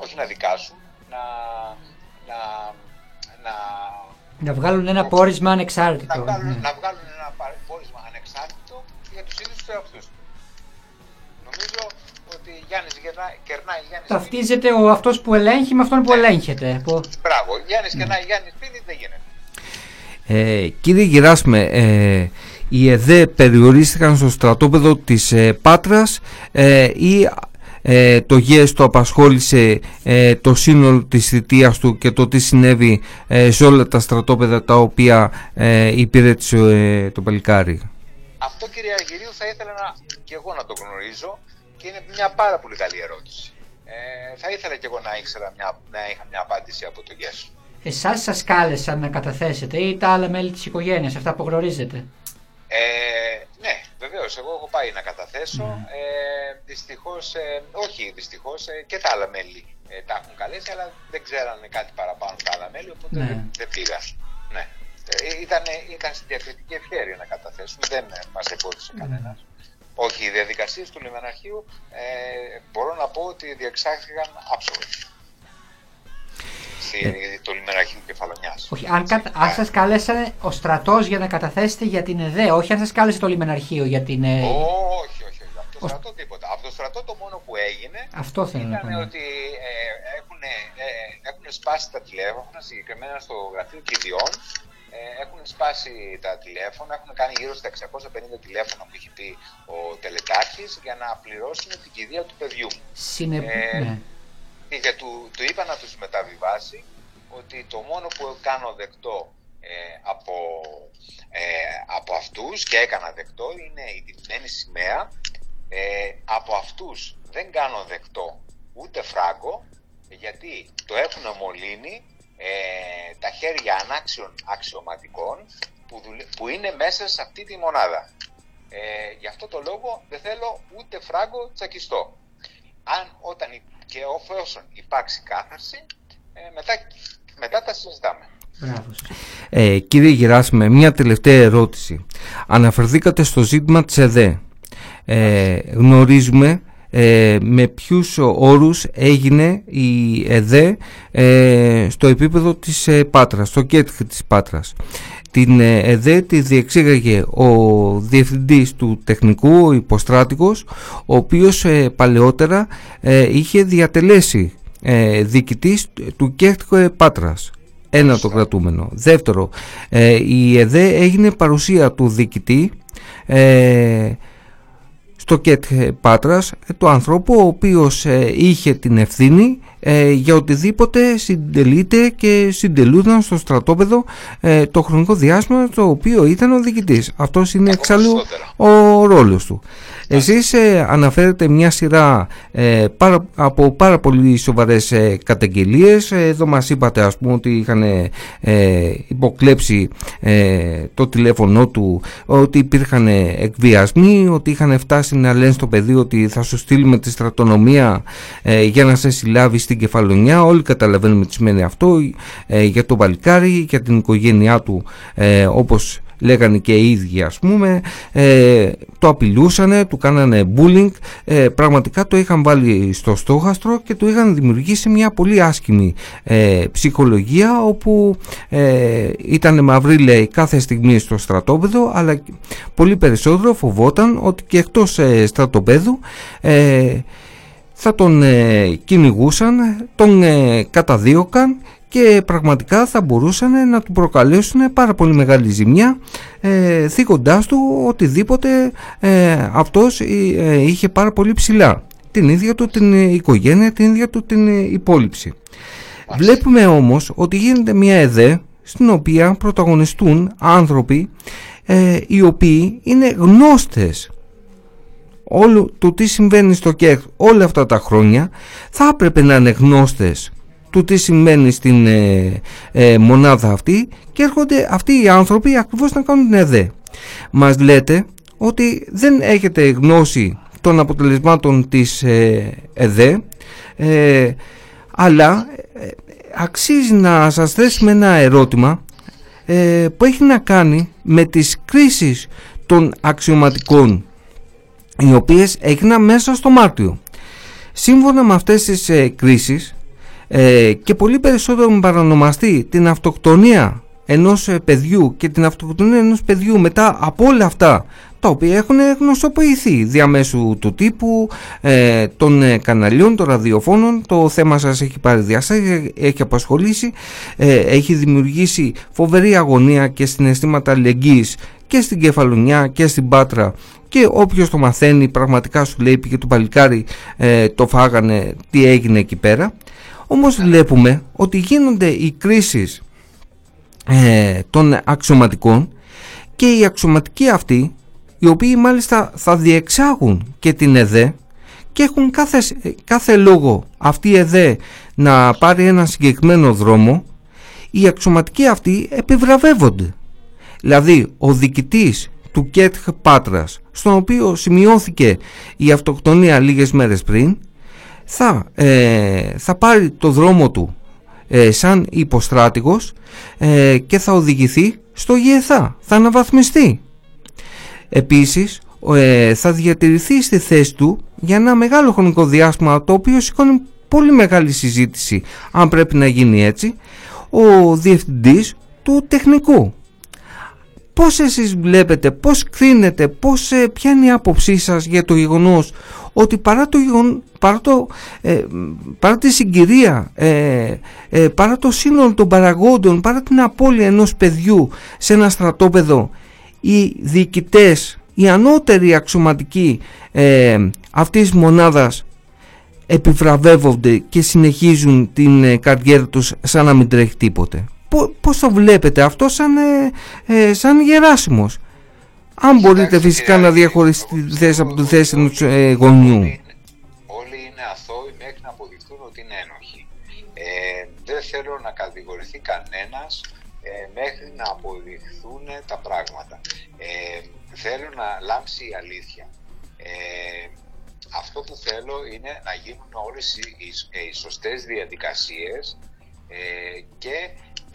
όχι να δικάσουν, να βγάλουν ένα πόρισμα ανεξάρτητο. Να βγάλουν ένα πόρισμα ανεξάρτητο για τους ίδιους τους εαυτούς. Νομίζω ότι Γιάννης Κερνάει, Γιάννης ταυτίζεται ο αυτός που ελέγχει με αυτόν που ελέγχεται. Μπράβο, Γιάννης Κερνάει, Γιάννης Πίνης δεν γίνεται. Κύριε Γεράσιμε, οι ΕΔΕ περιορίστηκαν στο στρατόπεδο της Πάτρας ή το ΓΕΣ το απασχόλησε το σύνολο της θητείας του και το τι συνέβη σε όλα τα στρατόπεδα τα οποία υπηρέτησε το παλικάρι? Αυτό, κύριε Αργυρίου, θα ήθελα και εγώ να το γνωρίζω και είναι μια πάρα πολύ καλή ερώτηση. Θα ήθελα και εγώ να είχα μια απάντηση από το ΓΕΣ. Εσάς σας κάλεσαν να καταθέσετε ή τα άλλα μέλη της οικογένειας, αυτά που γνωρίζετε? Ναι, βεβαίως, εγώ έχω πάει να καταθέσω. Δυστυχώς, και τα άλλα μέλη τα έχουν καλέσει, αλλά δεν ξέρανε κάτι παραπάνω τα άλλα μέλη, οπότε δεν πήγαν. Ναι. Ήταν στην διακριτική ευχέρεια να καταθέσουμε, δεν μας εμπόδισε κανένας. Όχι, οι διαδικασίες του Λιμεναρχείου μπορώ να πω ότι διεξάχθηκαν άψογες. Το Λιμεναρχείο Κεφαλονιάς. Όχι, αν σας κάλεσε ο στρατός για να καταθέσετε για την ΕΔΕ, όχι αν σας κάλεσε το Λιμεναρχείο για την ΕΔΕ. Όχι. Από το στρατό τίποτα. Από το στρατό το μόνο που έγινε ήταν ότι έχουν σπάσει τα τηλέφωνα, συγκεκριμένα στο γραφείο Κηδιών. Έχουν σπάσει τα τηλέφωνα, έχουν κάνει γύρω στα 650 τηλέφωνα που είχε πει ο Τελετάκης για να πληρώσουν την κηδεία του παιδιού. Του είπα να τους μεταβιβάσει ότι το μόνο που κάνω δεκτό από αυτούς και έκανα δεκτό είναι η τυπημένη σημαία. Από αυτούς δεν κάνω δεκτό ούτε φράγκο, γιατί το έχουν μολύνει τα χέρια ανάξιων αξιωματικών που είναι μέσα σε αυτή τη μονάδα. Γι' αυτό το λόγο δεν θέλω ούτε φράγκο τσακιστό. Όταν και όσον υπάρξει κάθαρση, μετά τα συζητάμε. Κύριε Γεράσιμε, μια τελευταία ερώτηση. Αναφερθήκατε στο ζήτημα της ΕΔΕ. Γνωρίζουμε με ποιους όρους έγινε η ΕΔΕ στο επίπεδο της Πάτρας, στο ΚΕΤΧ της Πάτρας. Την ΕΔΕ τη διεξήγαγε ο διευθυντής του τεχνικού, ο Υποστράτηγος, ο οποίος παλαιότερα είχε διατελέσει διοικητής του ΚΕΤΧ Πάτρας. Ένα το κρατούμενο. Δεύτερο, η ΕΔΕ έγινε παρουσία του διοικητή στο ΚΕΤΧ Πάτρας, το ανθρώπου ο οποίος είχε την ευθύνη για οτιδήποτε συντελείται και συντελούνταν στο στρατόπεδο το χρονικό διάστημα το οποίο ήταν ο διοικητής. Αυτός είναι εξάλλου ο ρόλος του. Εσείς αναφέρετε μια σειρά από πάρα πολύ σοβαρές καταγγελίες. Εδώ μας είπατε, ας πούμε, ότι είχαν υποκλέψει το τηλέφωνο του, ότι υπήρχαν εκβιασμοί, ότι είχαν φτάσει να λένε στο παιδί ότι θα σου στείλουμε τη στρατονομία για να σε συλλάβει στην Κεφαλονιά. Όλοι καταλαβαίνουμε τι σημαίνει αυτό για τον παλικάρι, για την οικογένειά του, όπως λέγανε και οι ίδιοι, ας πούμε. Το απειλούσανε, του κάνανε bullying, πραγματικά το είχαν βάλει στο στόχαστρο και του είχαν δημιουργήσει μια πολύ άσχημη ψυχολογία, όπου ήταν μαυρή, λέει, κάθε στιγμή στο στρατόπεδο, αλλά πολύ περισσότερο φοβόταν ότι και εκτός στρατοπέδου θα τον κυνηγούσαν, τον καταδίωκαν και πραγματικά θα μπορούσαν να του προκαλέσουν πάρα πολύ μεγάλη ζημιά, θίγοντάς του οτιδήποτε αυτός είχε πάρα πολύ ψηλά, την ίδια του την οικογένεια, την ίδια του την υπόλοιψη. Βλέπουμε όμως ότι γίνεται μια ΕΔΕ στην οποία πρωταγωνιστούν άνθρωποι οι οποίοι είναι γνώστες όλου του τι συμβαίνει στο ΚΕΧ όλα αυτά τα χρόνια. Θα έπρεπε να είναι γνώστες του τι συμβαίνει στην μονάδα αυτή, και έρχονται αυτοί οι άνθρωποι ακριβώς να κάνουν την ΕΔΕ. Μας λέτε ότι δεν έχετε γνώση των αποτελεσμάτων της ΕΔΕ, αλλά αξίζει να σας θέσουμε ένα ερώτημα που έχει να κάνει με τις κρίσεις των αξιωματικών, οι οποίες έγιναν μέσα στο Μάρτιο. Σύμφωνα με αυτές τις κρίσεις, και πολύ περισσότερο με παρανομαστεί την αυτοκτονία ενός παιδιού και την αυτοκτονία ενός παιδιού μετά από όλα αυτά τα οποία έχουν γνωστοποιηθεί διαμέσου του τύπου, των καναλιών, των ραδιοφώνων. Το θέμα σας έχει πάρει διάσταση, έχει απασχολήσει, έχει δημιουργήσει φοβερή αγωνία και συναισθήματα αλληλεγγύης και στην Κεφαλονιά και στην Πάτρα, και όποιος το μαθαίνει πραγματικά σου λέει, και το παλικάρι το φάγανε, τι έγινε εκεί πέρα. Όμως βλέπουμε ότι γίνονται οι κρίσεις των αξιωματικών, και οι αξιωματικοί αυτοί, οι οποίοι μάλιστα θα διεξάγουν και την ΕΔΕ και έχουν κάθε λόγο αυτή η ΕΔΕ να πάρει ένα συγκεκριμένο δρόμο, οι αξιωματικοί αυτοί επιβραβεύονται. Δηλαδή ο διοικητής του ΚΕΤΧ Πάτρας, στον οποίο σημειώθηκε η αυτοκτονία λίγες μέρες πριν, θα πάρει το δρόμο του σαν υποστράτηγος και θα οδηγηθεί στο ΓΕΘΑ, θα αναβαθμιστεί. Επίσης θα διατηρηθεί στη θέση του για ένα μεγάλο χρονικό διάστημα, το οποίο σηκώνει πολύ μεγάλη συζήτηση αν πρέπει να γίνει έτσι, ο διευθυντής του τεχνικού. Πώς εσείς βλέπετε, πώς κρίνετε, ποια είναι η άποψή σας για το γεγονός ότι παρά τη συγκυρία, παρά το σύνολο των παραγόντων, παρά την απώλεια ενός παιδιού σε ένα στρατόπεδο, οι διοικητές, οι ανώτεροι αξιωματικοί αυτής της μονάδας επιβραβεύονται και συνεχίζουν την καριέρα τους σαν να μην τρέχει τίποτε? πώς το βλέπετε αυτό σαν Γεράσιμος? Αν μπορείτε φυσικά να διαχωριστεί τη θέση από τη θέση ενός γονιού. Όλοι είναι αθώοι μέχρι να αποδειχθούν ότι είναι ένοχοι. Δεν θέλω να κατηγορηθεί κανένας μέχρι να αποδειχθούν τα πράγματα. Θέλω να λάμψει η αλήθεια. Αυτό που θέλω είναι να γίνουν όλες οι σωστές διαδικασίες και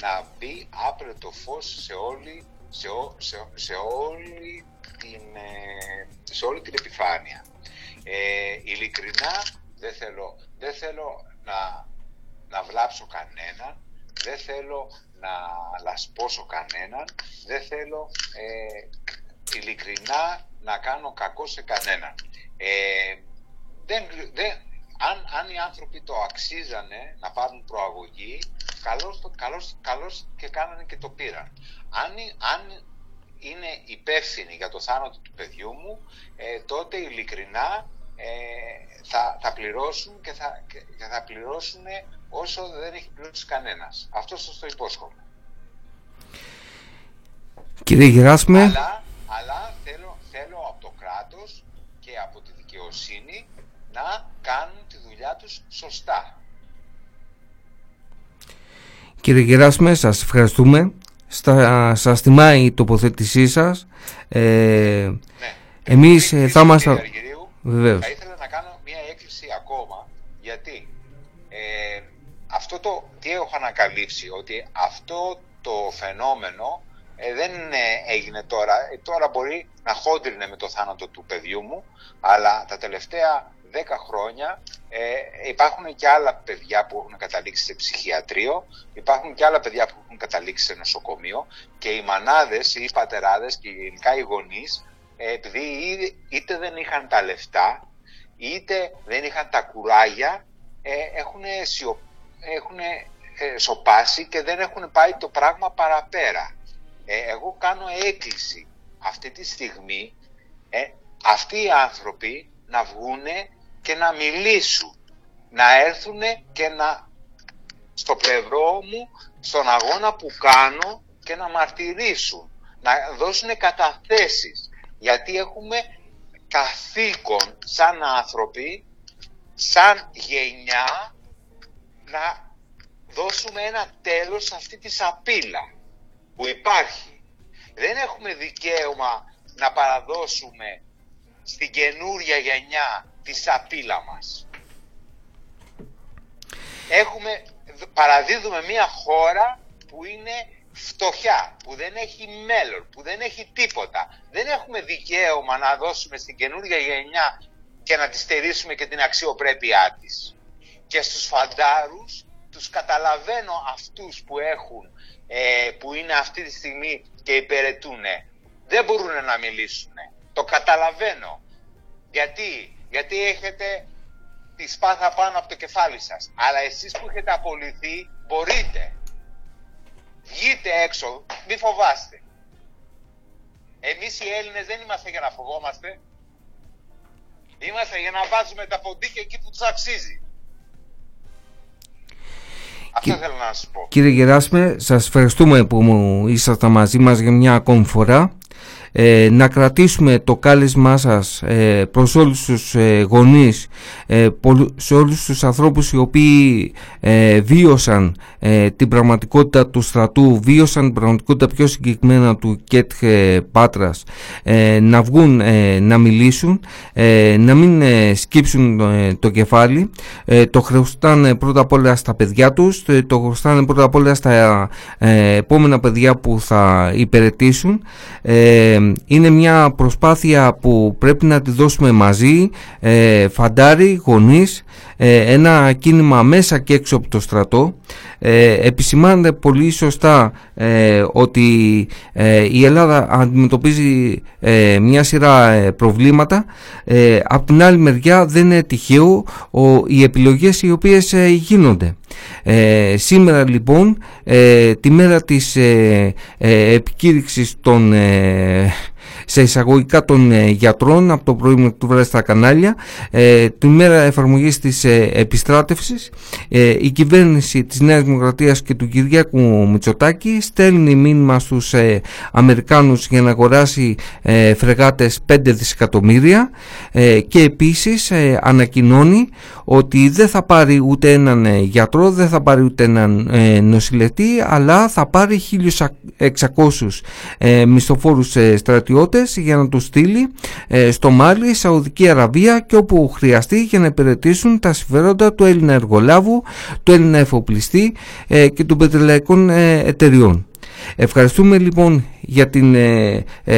να μπει άπλετο φως σε όλη την επιφάνεια. Ειλικρινά δεν θέλω να βλάψω κανέναν, δεν θέλω να λασπώσω κανέναν, δεν θέλω ειλικρινά να κάνω κακό σε κανέναν. Αν οι άνθρωποι το αξίζανε να πάρουν προαγωγή, καλώς και κάνανε και το πήραν. Αν είναι υπεύθυνοι για το θάνατο του παιδιού μου, τότε ειλικρινά θα πληρώσουν και θα πληρώσουν όσο δεν έχει πληρώσει κανένας. Αυτό σας το υπόσχομαι. Κύριε Γεράσιμε. Αλλά θέλω από το κράτος και από τη δικαιοσύνη να κάνουν τη δουλειά τους σωστά. Κύριε Γεράσιμε, σας ευχαριστούμε. Σας τιμάει η τοποθέτησή σας. Ναι. Εμείς θα μας... Βεβαίως. Θα ήθελα να κάνω μια έκκληση ακόμα, γιατί αυτό το τι έχω ανακαλύψει, ότι αυτό το φαινόμενο δεν έγινε τώρα. Τώρα μπορεί να χόντρινε με το θάνατο του παιδιού μου, αλλά τα τελευταία 10 χρόνια υπάρχουν και άλλα παιδιά που έχουν καταλήξει σε ψυχιατρίο, υπάρχουν και άλλα παιδιά που έχουν καταλήξει σε νοσοκομείο, και οι μανάδες ή οι πατεράδες και γενικά οι γονείς, επειδή είτε δεν είχαν τα λεφτά είτε δεν είχαν τα κουράγια, έχουν σοπάσει και δεν έχουν πάει το πράγμα παραπέρα. Εγώ κάνω έκκληση αυτή τη στιγμή αυτοί οι άνθρωποι να βγούνε και να μιλήσουν, να έρθουνε και να στο πλευρό μου, στον αγώνα που κάνω, και να μαρτυρήσουν, να δώσουν καταθέσεις, γιατί έχουμε καθήκον σαν άνθρωποι, σαν γενιά, να δώσουμε ένα τέλος σε αυτή τη σαπίλα που υπάρχει. Δεν έχουμε δικαίωμα να παραδώσουμε στην καινούρια γενιά τη σαπίλα μας. Παραδίδουμε μια χώρα που είναι φτωχιά, που δεν έχει μέλλον, που δεν έχει τίποτα. Δεν έχουμε δικαίωμα να δώσουμε στην καινούρια γενιά και να τη στερήσουμε και την αξιοπρέπειά της. Και στους φαντάρους τους καταλαβαίνω, αυτούς που έχουν, που είναι αυτή τη στιγμή και υπηρετούν, δεν μπορούν να μιλήσουν. Το καταλαβαίνω. Γιατί έχετε τη σπάθα πάνω από το κεφάλι σας. Αλλά εσείς που έχετε απολυθεί μπορείτε. Βγείτε έξω, μη φοβάστε. Εμείς οι Έλληνες δεν είμαστε για να φοβόμαστε. Είμαστε για να βάζουμε τα ποντίκια εκεί που τους αξίζει. Αυτό θέλω να σας πω. Κύριε Γεράσιμε, σας ευχαριστούμε που ήσασταν μαζί μας για μια ακόμη φορά. Να κρατήσουμε το κάλεσμά σας προς όλους τους γονείς, σε όλους τους ανθρώπους οι οποίοι βίωσαν την πραγματικότητα του στρατού, βίωσαν την πραγματικότητα πιο συγκεκριμένα του ΚΕΤΧ Πάτρας, να βγουν, να μιλήσουν, να μην σκύψουν το κεφάλι. Το χρωστάνε πρώτα απ' όλα στα παιδιά τους, το χρωστάνε πρώτα απ' όλα στα επόμενα παιδιά που θα υπηρετήσουν. Είναι μια προσπάθεια που πρέπει να τη δώσουμε μαζί, φαντάροι, γονείς, ένα κίνημα μέσα και έξω από το στρατό. Επισημάνεται πολύ σωστά ότι η Ελλάδα αντιμετωπίζει μια σειρά προβλήματα. Απ' την άλλη μεριά δεν είναι τυχαίο οι επιλογές οι οποίες γίνονται. Σήμερα λοιπόν, τη μέρα της επικήρυξης των σε εισαγωγικά των γιατρών από το πρωί μέχρι το βράδυ στα κανάλια, την ημέρα εφαρμογής της επιστράτευσης, η κυβέρνηση της Νέας Δημοκρατίας και του Κυριάκου Μητσοτάκη στέλνει μήνυμα στους Αμερικάνους για να αγοράσει φρεγάτες 5 δισεκατομμύρια και επίσης ανακοινώνει ότι δεν θα πάρει ούτε έναν γιατρό, δεν θα πάρει ούτε έναν νοσηλευτή, αλλά θα πάρει 1.600 μισθοφόρους στρατιώτες για να τους στείλει στο Μάλι, Σαουδική Αραβία και όπου χρειαστεί για να υπηρετήσουν τα συμφέροντα του Έλληνα εργολάβου, του Έλληνα εφοπλιστή και των πετρελαϊκών εταιριών. Ευχαριστούμε λοιπόν για την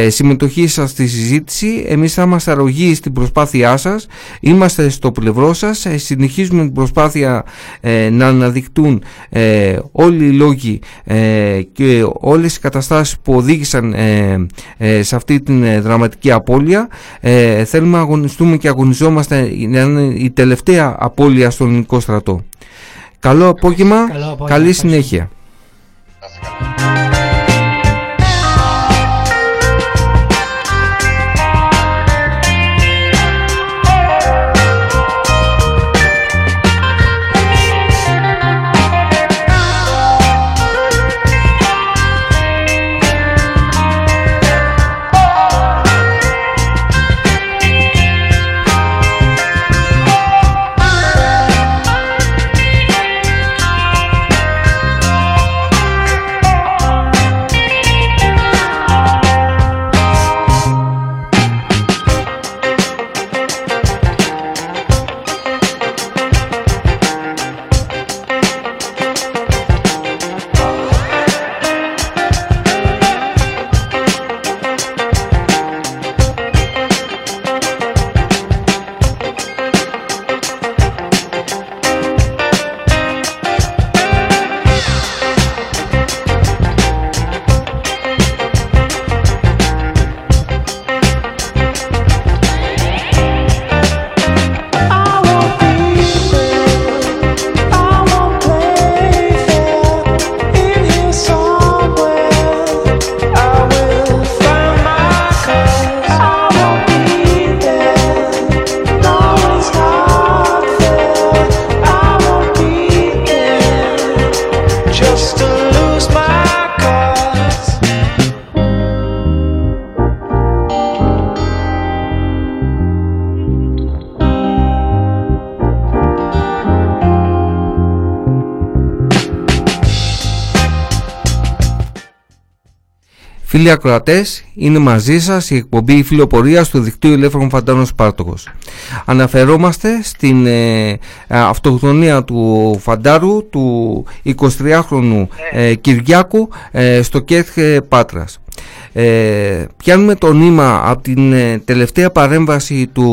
συμμετοχή σας στη συζήτηση. Εμείς θα είμαστε αρρωγοί στην προσπάθειά σας, είμαστε στο πλευρό σας, συνεχίζουμε την προσπάθεια να αναδεικτούν όλοι οι λόγοι και όλες οι καταστάσεις που οδήγησαν σε αυτή την δραματική απώλεια. Θέλουμε να αγωνιστούμε και αγωνιζόμαστε να είναι η τελευταία απώλεια στον ελληνικό στρατό. Καλό απόγευμα, καλή συνέχεια. Φίλοι ακροατές, είναι μαζί σας η εκπομπή «Η Φιλοπορία» στο δικτύο Ελεύθερων Φαντάρων Σπάρτακος. Αναφερόμαστε στην αυτοκτονία του φαντάρου, του 23χρονου Κυριάκου, στο ΚΕΤΧ Πάτρας. Πιάνουμε το νήμα από την τελευταία παρέμβαση του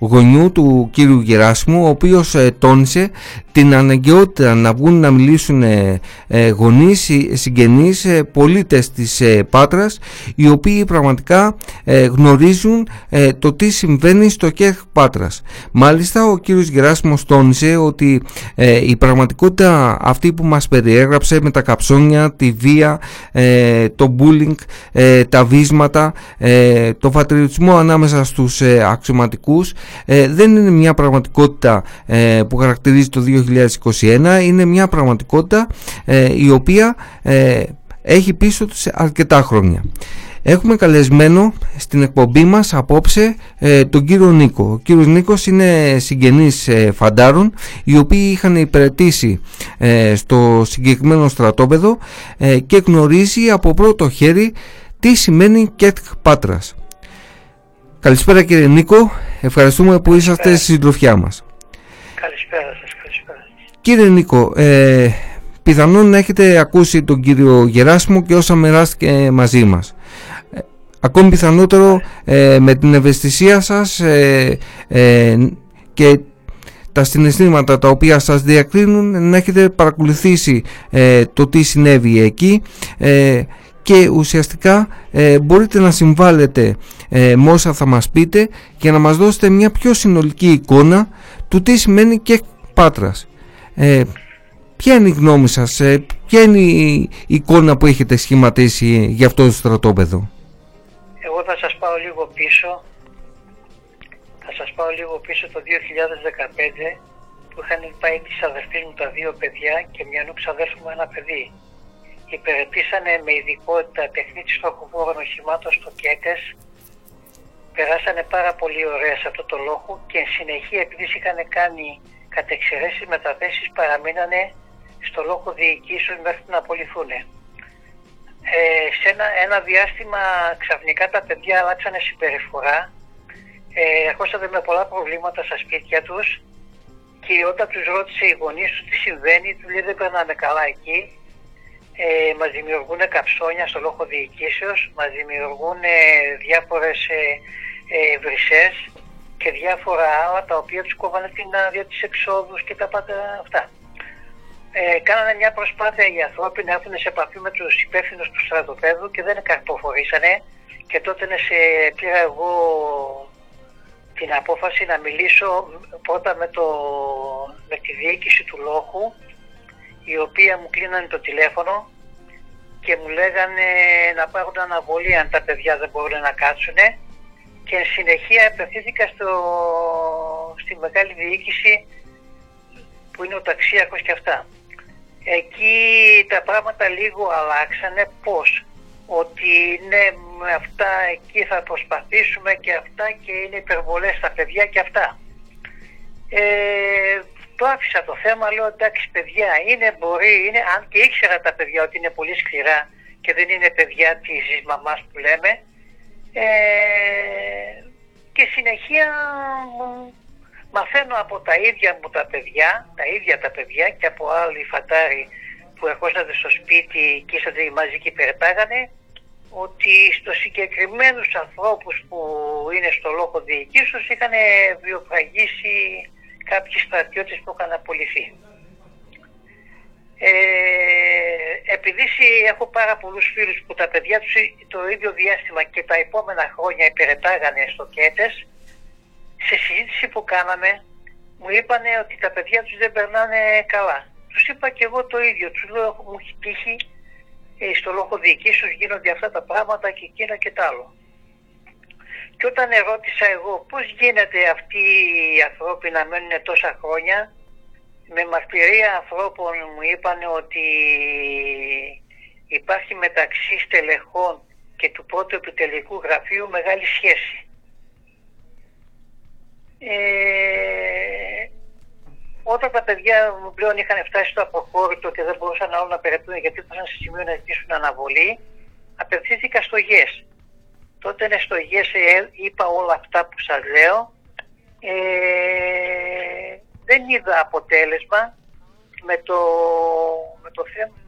γονιού του κύριου Γεράσιμου, ο οποίος τόνισε την αναγκαιότητα να βγουν να μιλήσουν γονείς, συγγενείς, πολίτες της Πάτρας, οι οποίοι πραγματικά γνωρίζουν το τι συμβαίνει στο ΚΕΧ Πάτρας. Μάλιστα ο κύριος Γεράσιμος τόνισε ότι η πραγματικότητα αυτή που μας περιέγραψε με τα καψόνια, τη βία, το bullying, τα βίσματα, το φατριωτισμό ανάμεσα στους αξιωματικούς δεν είναι μια πραγματικότητα που χαρακτηρίζει το 2021, είναι μια πραγματικότητα η οποία έχει πίσω τους αρκετά χρόνια. Έχουμε καλεσμένο στην εκπομπή μας απόψε τον κύριο Νίκο. Ο κύριος Νίκος είναι συγγενής φαντάρων, οι οποίοι είχαν υπηρετήσει στο συγκεκριμένο στρατόπεδο και γνωρίζει από πρώτο χέρι τι σημαίνει ΚΕΤΧ Πάτρας. Καλησπέρα κύριε Νίκο, ευχαριστούμε που είσαστε στη συντροφιά μας. Καλησπέρα σας, καλησπέρα. Κύριε Νίκο, πιθανόν να έχετε ακούσει τον κύριο Γεράσιμο και όσα μοιράστηκε μαζί μας. Ακόμη πιθανότερο με την ευαισθησία σας και τα συναισθήματα τα οποία σας διακρίνουν, να έχετε παρακολουθήσει το τι συνέβη εκεί και ουσιαστικά μπορείτε να συμβάλλετε με όσα θα μας πείτε για να μας δώσετε μια πιο συνολική εικόνα του τι σημαίνει και Πάτρας. Ποια είναι η γνώμη σας, ποια είναι η εικόνα που έχετε σχηματίσει για αυτό το στρατόπεδο? Εγώ θα σας πάω λίγο πίσω. Θα σας πάω λίγο πίσω το 2015 που είχαν πάει τις αδερφές μου τα δύο παιδιά και μια νούψη αδέρφου μου ένα παιδί. Υπηρετήσανε με ειδικότητα τεχνίτης του ακουμπόρων οχημάτων στο ΚΕΤΕΣ. Περάσανε πάρα πολύ ωραία σε αυτό το λόγο και εν συνεχεία, επειδή είχαν κάνει κατεξαιρέσεις μεταθέσεις, παραμείνανε στο λόγο διοικήσεων μέχρι να απολυθούν. Σε ένα διάστημα ξαφνικά τα παιδιά αλλάξανε συμπεριφορά. Ερχόσατε με πολλά προβλήματα στα σπίτια τους και όταν τους ρώτησε οι γονείς τους τι συμβαίνει, του λέει δεν περνάμε καλά εκεί. Μας δημιουργούν καψόνια στο λόγο διοικήσεως, μας δημιουργούν διάφορες βρυσές και διάφορα άλλα τα οποία τους κόβανε την άδεια, τις εξόδους και τα πάντα αυτά. Κάνανε μια προσπάθεια οι ανθρώποι να έρθουν σε επαφή με τους υπεύθυνους του στρατοπέδου και δεν καρποφορήσανε και τότε σε πήρα εγώ την απόφαση να μιλήσω πρώτα με τη διοίκηση του λόγου, η οποία μου κλείνανε το τηλέφωνο και μου λέγανε να πάρουν αναβολή αν τα παιδιά δεν μπορούν να κάτσουν και εν συνεχεία επευθύνθηκα στη μεγάλη διοίκηση που είναι ο ταξίαρχος και αυτά. Εκεί τα πράγματα λίγο αλλάξανε. Πώς? Ότι ναι, με αυτά εκεί θα προσπαθήσουμε και αυτά και είναι υπερβολές στα παιδιά και αυτά. Το άφησα το θέμα, λέω εντάξει παιδιά, μπορεί, αν και ήξερα τα παιδιά ότι είναι πολύ σκληρά και δεν είναι παιδιά της μαμάς που λέμε. Και συνεχεία μαθαίνω από τα ίδια μου τα παιδιά, και από άλλοι φαντάροι που ερχόσατε στο σπίτι και ήσατε μαζί και υπερπάγανε, ότι στους συγκεκριμένους ανθρώπους που είναι στο λόγο διοικήσεως είχαν βιοπραγήσει κάποιοι στρατιώτες που είχαν απολυθεί. Επειδή έχω πάρα πολλούς φίλους που τα παιδιά τους το ίδιο διάστημα και τα επόμενα χρόνια υπηρετάγανε στο ΚΕΤΕΣ, σε συζήτηση που κάναμε μου είπανε ότι τα παιδιά τους δεν περνάνε καλά. Τους είπα και εγώ το ίδιο, τους λέω μου έχει τύχει, στο λόγο διοικήσεως γίνονται αυτά τα πράγματα και εκείνα και τ' άλλο. Και όταν ερώτησα εγώ πώς γίνεται αυτοί οι ανθρώποι να μένουν τόσα χρόνια, με μαρτυρία ανθρώπων μου είπαν ότι υπάρχει μεταξύ στελεχών και του πρώτου επιτελικού γραφείου μεγάλη σχέση. Όταν τα παιδιά μου πλέον είχαν φτάσει στο αποχώρητο και δεν μπορούσαν άλλο να περαιτούν γιατί ήταν σε σημείο να ζητήσουν αναβολή, απευθύνθηκα στο ΓΕΣ. Τότε στο ΓΕΣ είπα όλα αυτά που σας λέω. Δεν είδα αποτέλεσμα. Με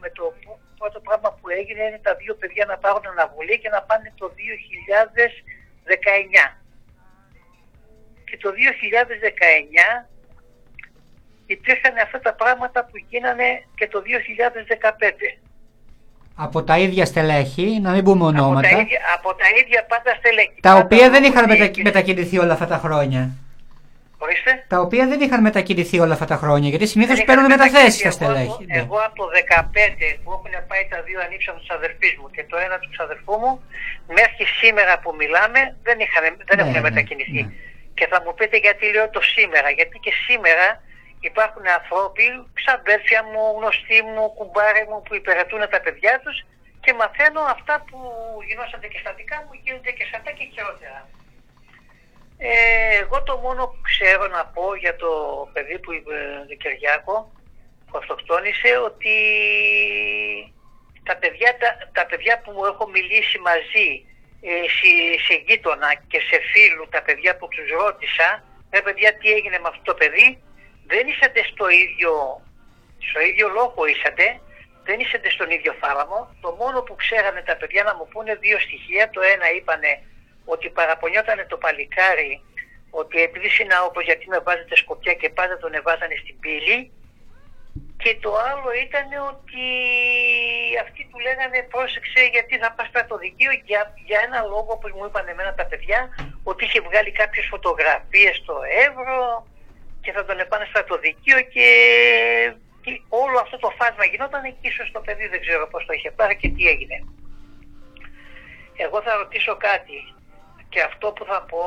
το πρώτο πράγμα που έγινε είναι τα δύο παιδιά να πάρουν αναβολή και να πάνε το 2019. Και το 2019 υπήρχαν αυτά τα πράγματα που γίνανε και το 2015. Από τα ίδια στελέχη, να μην πούμε ονόματα. Από τα ίδια πάντα στελέχη. Τα οποία δεν είχαν μετακινηθεί όλα αυτά τα χρόνια. Ορίστε. Τα οποία δεν είχαν μετακινηθεί όλα αυτά τα χρόνια. Γιατί συνήθως παίρνουν μεταθέσεις τα στελέχη. Εγώ από το 2015 που έχουν πάει τα δύο ανήψανα τους αδερφούς μου και το ένα του ξαδερφού μου, μέχρι σήμερα που μιλάμε δεν έχουν μετακινηθεί. Ναι. Και θα μου πείτε γιατί λέω το σήμερα. Γιατί και σήμερα υπάρχουν ανθρώποι, ξαδέρφια μου, γνωστοί μου, κουμπάρε μου που υπηρετούν τα παιδιά τους και μαθαίνω αυτά που γινώσατε και στα δικά μου γίνονται και στα τα και χειρότερα. Εγώ το μόνο που ξέρω να πω για το παιδί που είπε τον Κυριάκο που αυτοκτόνησε, ότι τα παιδιά που έχω μιλήσει μαζί σε γείτονα και σε φίλου, τα παιδιά που τους ρώτησα παιδιά τι έγινε με αυτό το παιδί, δεν είσατε στο ίδιο λόγο είσατε, δεν είσατε στον ίδιο θάλαμο. Το μόνο που ξέρανε τα παιδιά να μου πούνε δύο στοιχεία. Το ένα είπανε ότι παραπονιότανε το παλικάρι ότι επειδή είναι άοπλος γιατί με βάζετε σκοπιά και πάντα τον εβάζανε στην πύλη. Και το άλλο ήταν ότι αυτοί του λέγανε πρόσεξε γιατί θα πας στρατοδικείο για ένα λόγο που μου είπανε εμένα τα παιδιά, ότι είχε βγάλει κάποιες φωτογραφίες στο Εύρο και θα τον επάνε στρατοδικείο και όλο αυτό το φάσμα γινόταν και ίσως το παιδί δεν ξέρω πώς το είχε πάρει και τι έγινε. Εγώ θα ρωτήσω κάτι, και αυτό που θα πω,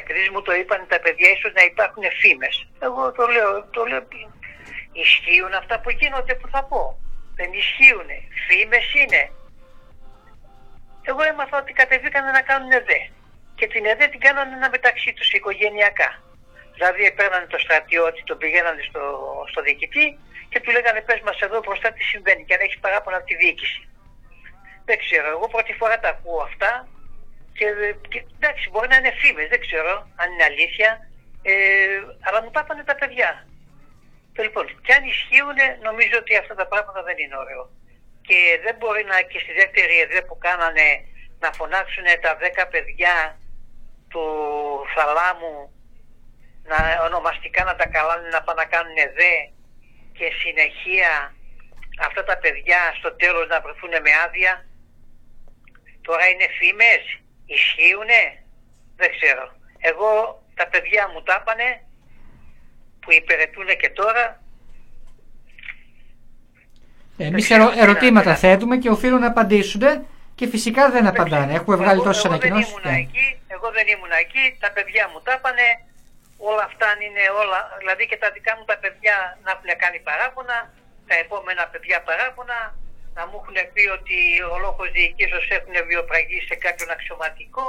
επειδή μου το είπαν τα παιδιά, ίσως να υπάρχουν φήμες. Εγώ το λέω, ισχύουν αυτά που γίνονται που θα πω? Δεν ισχύουν, φήμες είναι. Εγώ έμαθα ότι κατεβήκανε να κάνουν ΕΔΕ. Και την ΕΔΕ την κάνανε ένα μεταξύ τους οικογενειακά. Δηλαδή παίρνανε το στρατιώτη, τον πηγαίνανε στο διοικητή και του λέγανε πες μας εδώ μπροστά τι συμβαίνει και αν έχεις παράπονα από τη διοίκηση. Δεν ξέρω, εγώ πρώτη φορά τα ακούω αυτά και εντάξει μπορεί να είναι φήμες, δεν ξέρω αν είναι αλήθεια, αλλά μου πάπανε τα παιδιά. Λοιπόν, και αν ισχύουν νομίζω ότι αυτά τα πράγματα δεν είναι ωραίο. Και δεν μπορεί να και στη δεύτερη ΕΔΕ που κάνανε να φωνάξουν τα 10 παιδιά του θαλάμου να ονομαστικά να τα καλάνε να πάνε να κάνουν ΕΔΕ και συνεχεία αυτά τα παιδιά στο τέλος να βρεθούν με άδεια. Τώρα είναι φήμες, ισχύουνε, δεν ξέρω. Εγώ τα παιδιά μου τα πάνε που υπηρετούν και τώρα. Εμείς ερωτήματα θέτουμε και οφείλουν να απαντήσουν και φυσικά δεν απαντάνε. Έχουμε βγάλει τόσες ανακοινώσεις. Εγώ δεν ήμουν εκεί, τα παιδιά μου τα έπανε, όλα αυτά είναι όλα, δηλαδή και τα δικά μου τα παιδιά να έχουν κάνει παράπονα, τα επόμενα παιδιά παράπονα, να μου έχουν πει ότι ο λόγος διοικήσεως έχουν βιοπραγεί σε κάποιον αξιωματικό,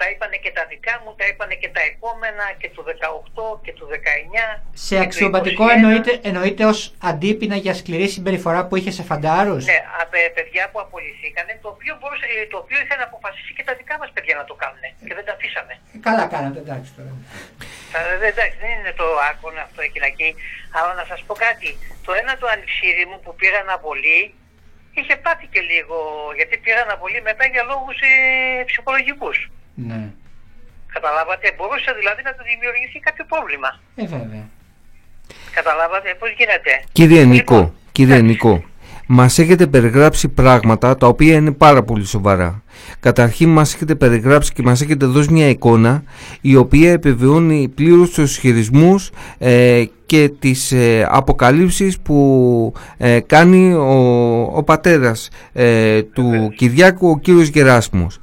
τα είπανε και τα δικά μου, τα είπανε και τα επόμενα και του 18 και του 19. Σε αξιωματικό εννοείται ως αντίπεινα για σκληρή συμπεριφορά που είχε σε φαντάρους. Ναι, παιδιά που απολυθήκανε, το οποίο είχαν αποφασίσει και τα δικά μας παιδιά να το κάνουν και δεν τα αφήσαμε. Καλά κάνατε, εντάξει τώρα. Εντάξει, δεν είναι το άκονο αυτό εκεί να καίει, αλλά να σας πω κάτι. Το ένα το ανιψίδι μου που πήρα αναβολή, είχε πάθει και λίγο, γιατί πήρα αναβολή μετά για λόγους ψυχολογικούς. Ναι. Καταλάβατε, μπορούσε δηλαδή να του δημιουργηθεί κάποιο πρόβλημα. Βέβαια. Καταλάβατε, πώς γίνεται. Κύριε Νικό, μας έχετε περιγράψει πράγματα τα οποία είναι πάρα πολύ σοβαρά. Καταρχήν μας έχετε περιγράψει και μας έχετε δώσει μια εικόνα η οποία επιβεβαιώνει πλήρως τους ισχυρισμούς και τις αποκαλύψεις που κάνει ο πατέρας του Κυριάκου, ο κύριος Γεράσιμος.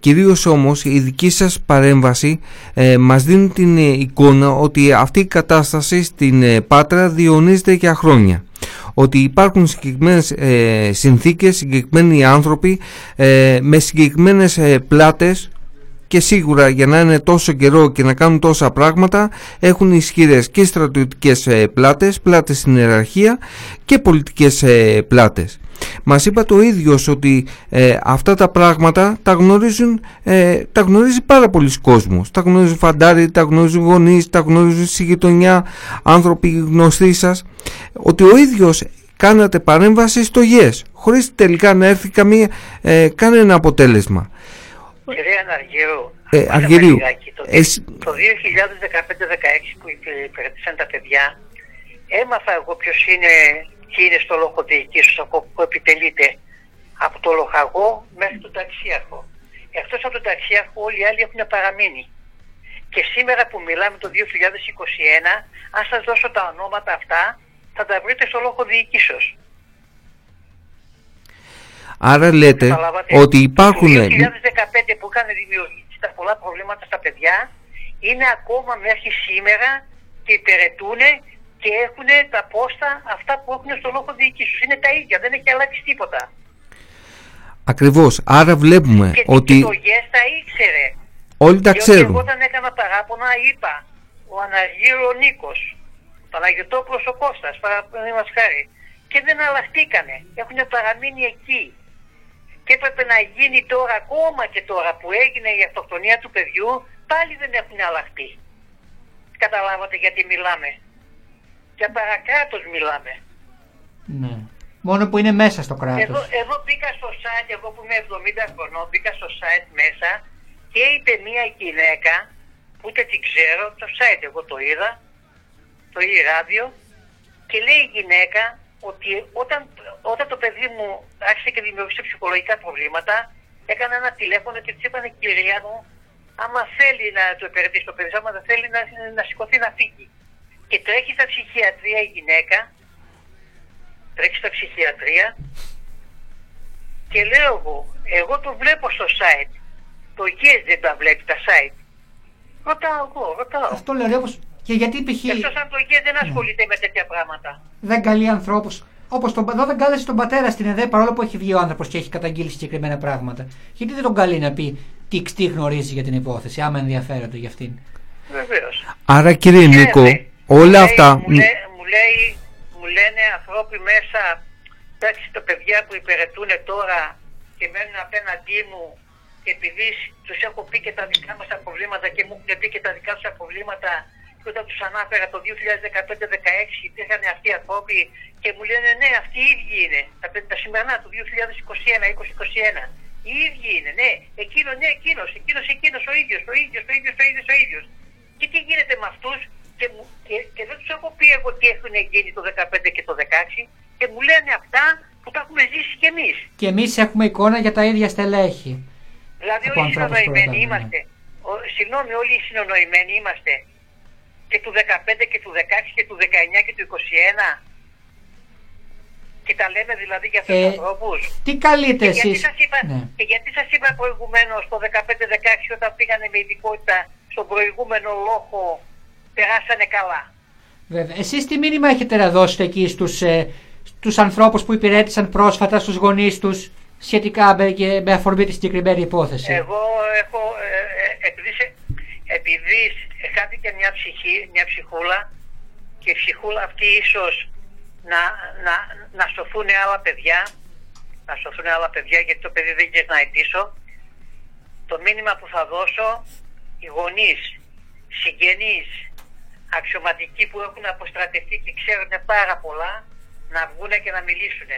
Κυρίως όμως η δική σας παρέμβαση μας δίνει την εικόνα ότι αυτή η κατάσταση στην Πάτρα διονύζεται για χρόνια. Ότι υπάρχουν συγκεκριμένες συνθήκες, συγκεκριμένοι άνθρωποι με συγκεκριμένες πλάτες και σίγουρα για να είναι τόσο καιρό και να κάνουν τόσα πράγματα έχουν ισχυρές και στρατιωτικές πλάτες στην ιεραρχία και πολιτικές πλάτες. Μας είπα το ίδιος ότι αυτά τα πράγματα τα γνωρίζει πάρα πολλοί κόσμος. Τα γνωρίζουν φαντάροι, τα γνωρίζουν γονείς, τα γνωρίζουν στη γειτονιά, άνθρωποι γνωστοί σας. Ότι ο ίδιος κάνατε παρέμβαση στο ΓΕΣ, χωρίς τελικά να έρθει κανένα αποτέλεσμα. Κυρία Αργυρίου, το 2015-16 που υπηρετήσαν τα παιδιά, έμαθα εγώ ποιος είναι... και είναι στο λόγο διοικήσεως που επιτελείται από το λοχαγό μέχρι τον ταξίαρχο. Εκτός από τον ταξίαρχο όλοι οι άλλοι έχουν παραμείνει. Και σήμερα που μιλάμε το 2021, αν σας δώσω τα ονόματα αυτά, θα τα βρείτε στο λόγο διοικήσεως. Άρα λέτε ότι υπάρχουν... Το 2015 που είχαν δημιουργήσει τα πολλά προβλήματα στα παιδιά, είναι ακόμα μέχρι σήμερα και υπηρετούν και έχουν τα πόστα αυτά που έχουν στο λόγο διοικήσεως. Είναι τα ίδια, δεν έχει αλλάξει τίποτα. Ακριβώς, άρα βλέπουμε ότι... Και το ΓΕΣ τα ήξερε. Όλοι τα ξέρουν. Και όταν έκανα παράπονα είπα, ο Αναργύρου ο Νίκος, ο Παναγιωτόπουλος ο Κώστας, παράδειγμα χάρη, και δεν αλλάχτηκανε, έχουν παραμείνει εκεί. Και έπρεπε να γίνει τώρα, ακόμα και τώρα που έγινε η αυτοκτονία του παιδιού, πάλι δεν έχουν αλλάχτεί. Καταλάβατε γιατί μιλάμε. Για παρακράτος μιλάμε. Ναι. Μόνο που είναι μέσα στο κράτος. Εγώ μπήκα στο site, εγώ που είμαι 70 χρονών, μπήκα στο site μέσα και είπε μια γυναίκα, ούτε την ξέρω, το site εγώ το είδα, το e-radio, και λέει η γυναίκα ότι όταν το παιδί μου άρχισε και δημιουργήσε ψυχολογικά προβλήματα, έκανε ένα τηλέφωνο και της είπανε, κυρία μου, άμα θέλει να το επαιρετήσει το παιδί, άμα δεν θέλει να σηκωθεί να φύγει. Και τρέχει στα ψυχιατρία η γυναίκα, Και λέω εγώ το βλέπω στο site. Το ΓΕΣ δεν τα βλέπει τα site. Ρωτάω. Αυτό λέω όπως... Και γιατί π.χ. Εκτός αν το ΓΕΣ δεν ασχολείται με τέτοια πράγματα. Δεν καλεί ανθρώπους. Όπως εδώ δεν κάλεσε τον πατέρα στην ΕΔΕ, παρόλο που έχει βγει ο άνθρωπος και έχει καταγγείλει συγκεκριμένα πράγματα. Γιατί δεν τον καλεί να πει τι γνωρίζει για την υπόθεση, άμα ενδιαφέρεται για αυτήν. Βεβαίως. Άρα κύριε Νίκο, όλα αυτά. Μου λένε ανθρώποι μέσα, εντάξει, τα παιδιά που υπηρετούν τώρα και μένουν απέναντί μου, και επειδή τους έχω πει και τα δικά μας τα προβλήματα και μου έχουν πει και τα δικά τους τα προβλήματα. Και όταν τους ανάφερα το 2015-16 υπήρχαν αυτοί οι ανθρώποι και μου λένε ναι, αυτοί οι ίδιοι είναι. Τα σημερινά του 2021, οι ίδιοι είναι, ναι, εκείνος, ο ίδιος. Και τι γίνεται με αυτούς και δεν τους έχω πει εγώ τι έχουν γίνει το 2015 και το 2016 και μου λένε αυτά που τα έχουμε ζήσει κι εμείς. Και εμείς έχουμε εικόνα για τα ίδια στελέχη. Δηλαδή όλοι οι συνονοημένοι είμαστε. Συγγνώμη, όλοι οι συνονοημένοι είμαστε. Και του 15 και του 16 και του 19 και του 21. Και τα λέμε δηλαδή για αυτούς τους ανθρώπους. Τι καλείτε εσείς. Και γιατί σας είπα προηγουμένως το 15-16 όταν πήγανε με ειδικότητα στον προηγούμενο λόγο περάσανε καλά. Βέβαια. Εσείς τι μήνυμα έχετε να δώσετε εκεί στους ανθρώπους που υπηρέτησαν πρόσφατα, στους γονείς τους, σχετικά με αφορμή τη συγκεκριμένη υπόθεση. Εγώ έχω επειδή χάθηκε μια ψυχούλα και η ψυχούλα αυτή ίσως να σωθούν άλλα παιδιά, γιατί το παιδί δεν γυρνάει πίσω. Το μήνυμα που θα δώσω, οι γονείς, συγγενείς, αξιωματικοί που έχουν αποστρατευτεί και ξέρουν πάρα πολλά, να βγουν και να μιλήσουν.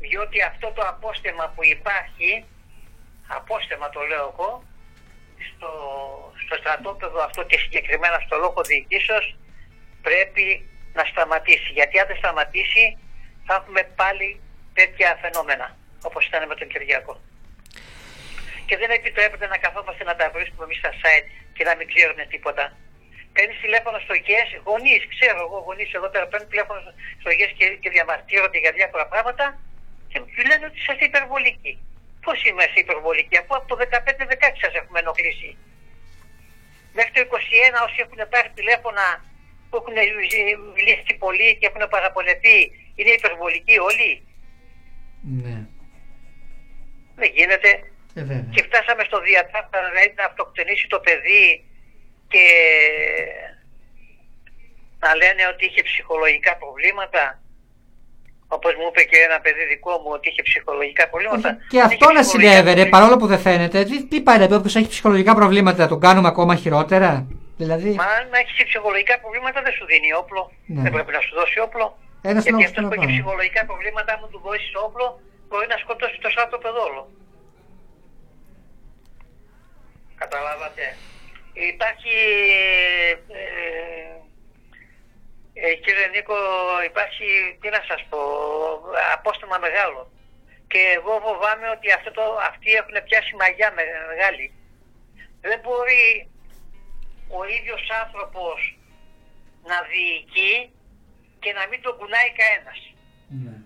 Διότι αυτό το απόστεμα που υπάρχει, απόστεμα το λέω εγώ, στο στρατόπεδο αυτό και συγκεκριμένα στο λόγο διοικήσεως πρέπει να σταματήσει, γιατί αν δεν σταματήσει θα έχουμε πάλι τέτοια φαινόμενα όπως ήταν με τον Κυριακό και δεν επιτρέπεται να καθόμαστε να τα βρίσκουμε εμείς στα site και να μην ξέρουμε τίποτα. Παίρνει τηλέφωνο στο ΓΕΣ, γονείς, ξέρω εγώ γονείς εδώ πέρα, παίρνουν τηλέφωνο στο ΓΕΣ και διαμαρτύρονται για διάφορα πράγματα και του λένε ότι είσαστε υπερβολικοί. Πώς είμαστε υπερβολικοί, αφού από το 15-16 σας έχουμε ενοχλήσει. Μέχρι το 21 όσοι έχουν πάρει τηλέφωνα που έχουν μιλήσει πολύ και έχουν παραπονεθεί, είναι υπερβολικοί όλοι. Ναι. Δεν γίνεται. Και φτάσαμε στο διατάφτα δηλαδή, να αυτοκτονήσει το παιδί και να λένε ότι είχε ψυχολογικά προβλήματα. Όπως μου είπε και ένα παιδί δικό μου ότι είχε ψυχολογικά προβλήματα. Και αυτό να συνέβαινε, παρόλο που δεν φαίνεται. Τι πάει να πει, όποιος έχει ψυχολογικά προβλήματα, τον κάνουμε ακόμα χειρότερα. Δηλαδή... Μα αν έχει ψυχολογικά προβλήματα δεν σου δίνει όπλο. Ναι. Δεν πρέπει να σου δώσει όπλο. Γιατί αυτός που έχει ψυχολογικά προβλήματα, αν του δώσεις όπλο, μπορεί να σκοτώσει το σάτο παιδόλο. Καταλάβατε. Υπάρχει... κύριε Νίκο, υπάρχει, τι να σας πω, απόστομα μεγάλο. Και εγώ φοβάμαι ότι αυτοί έχουν πιάσει μαγιά μεγάλη. Δεν μπορεί ο ίδιος άνθρωπος να διοικεί και να μην τον κουνάει κανένας. Ναι.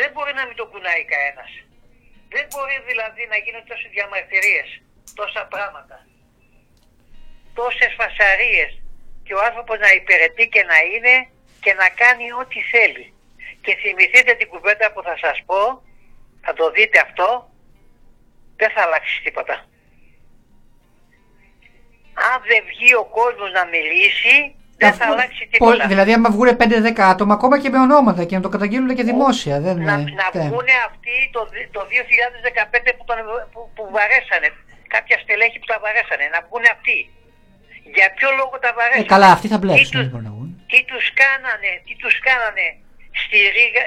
Δεν μπορεί να μην τον κουνάει κανένας. Δεν μπορεί δηλαδή να γίνουν τόσες διαμαρτυρίες, τόσα πράγματα, τόσες φασαρίες. Και ο άνθρωπος να υπηρετεί και να είναι και να κάνει ό,τι θέλει. Και θυμηθείτε την κουβέντα που θα σας πω, θα το δείτε αυτό, δεν θα αλλάξει τίποτα. Αν δεν βγει ο κόσμος να μιλήσει, δεν θα αλλάξει τίποτα. Δηλαδή άμα βγούνε 5-10 άτομα, ακόμα και με ονόματα και να το καταγγείλουν και δημόσια. Να βγούνε αυτοί το 2015 που βαρέσανε, κάποια στελέχη που τα βαρέσανε, να βγούνε αυτοί. Για ποιο λόγο τα βαρέσανε. Καλά, αυτοί θα μπλέξουν. Τι τους κάνανε στη Ρήγα,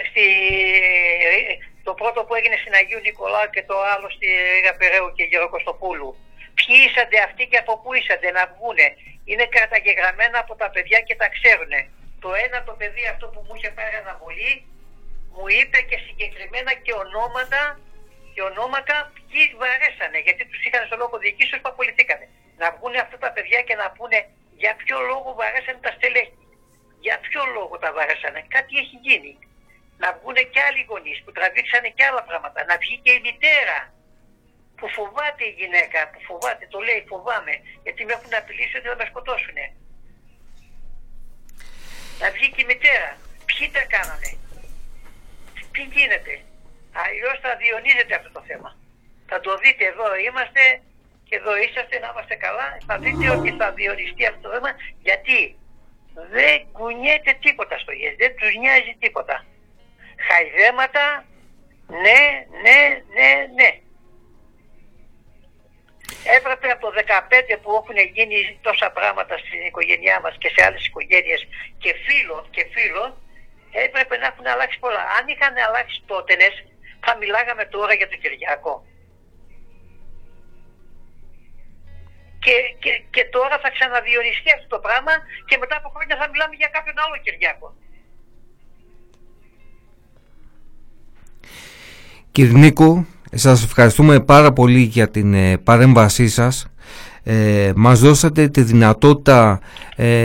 το πρώτο που έγινε στην Αγίου Νικολάου και το άλλο στη Ρήγα Περαίου και Γεροκοστοπούλου. Ποιοι ήσαντε αυτοί και από πού ήσαντε να βγούνε. Είναι καταγεγραμμένα από τα παιδιά και τα ξέρουνε. Το ένα το παιδί αυτό που μου είχε πάρει αναβολή μου είπε και συγκεκριμένα και ονόματα ποιοι βαρέσανε. Γιατί τους είχαν στο λόγο διοικήσεως που απολυθήκανε. Να βγουν αυτά τα παιδιά και να πούνε για ποιο λόγο βαρέσανε τα στελέχη. Για ποιο λόγο τα βαρέσανε. Κάτι έχει γίνει. να βγουν και άλλοι γονείς που τραβήξανε και άλλα πράγματα, να βγει και η μητέρα που φοβάται, η γυναίκα που φοβάται, το λέει φοβάμαι γιατί με έχουν απειλήσει ότι θα με σκοτώσουν. Να βγει και η μητέρα, ποιοι τα κάνανε, τι γίνεται. Αλλιώς θα διονύζεται αυτό το θέμα. Θα το δείτε, εδώ είμαστε και εδώ είσαστε, να είμαστε καλά. Θα δείτε ότι θα διοριστεί αυτό το θέμα, γιατί δεν κουνιέται τίποτα στο ΓΕΣ, δεν τους νοιάζει τίποτα. Χαϊδέματα, ναι. Έπρεπε από το 2015 που έχουν γίνει τόσα πράγματα στην οικογένειά μας και σε άλλες οικογένειες και φίλων, έπρεπε να έχουν αλλάξει πολλά. Αν είχαν αλλάξει τότενες, θα μιλάγαμε τώρα για τον Κυριακό. Και τώρα θα ξαναδιοριστεί αυτό το πράγμα και μετά από χρόνια θα μιλάμε για κάποιον άλλο Κυριακό. Κύριε Νίκο, σας ευχαριστούμε πάρα πολύ για την παρέμβασή σας. Μας δώσατε τη δυνατότητα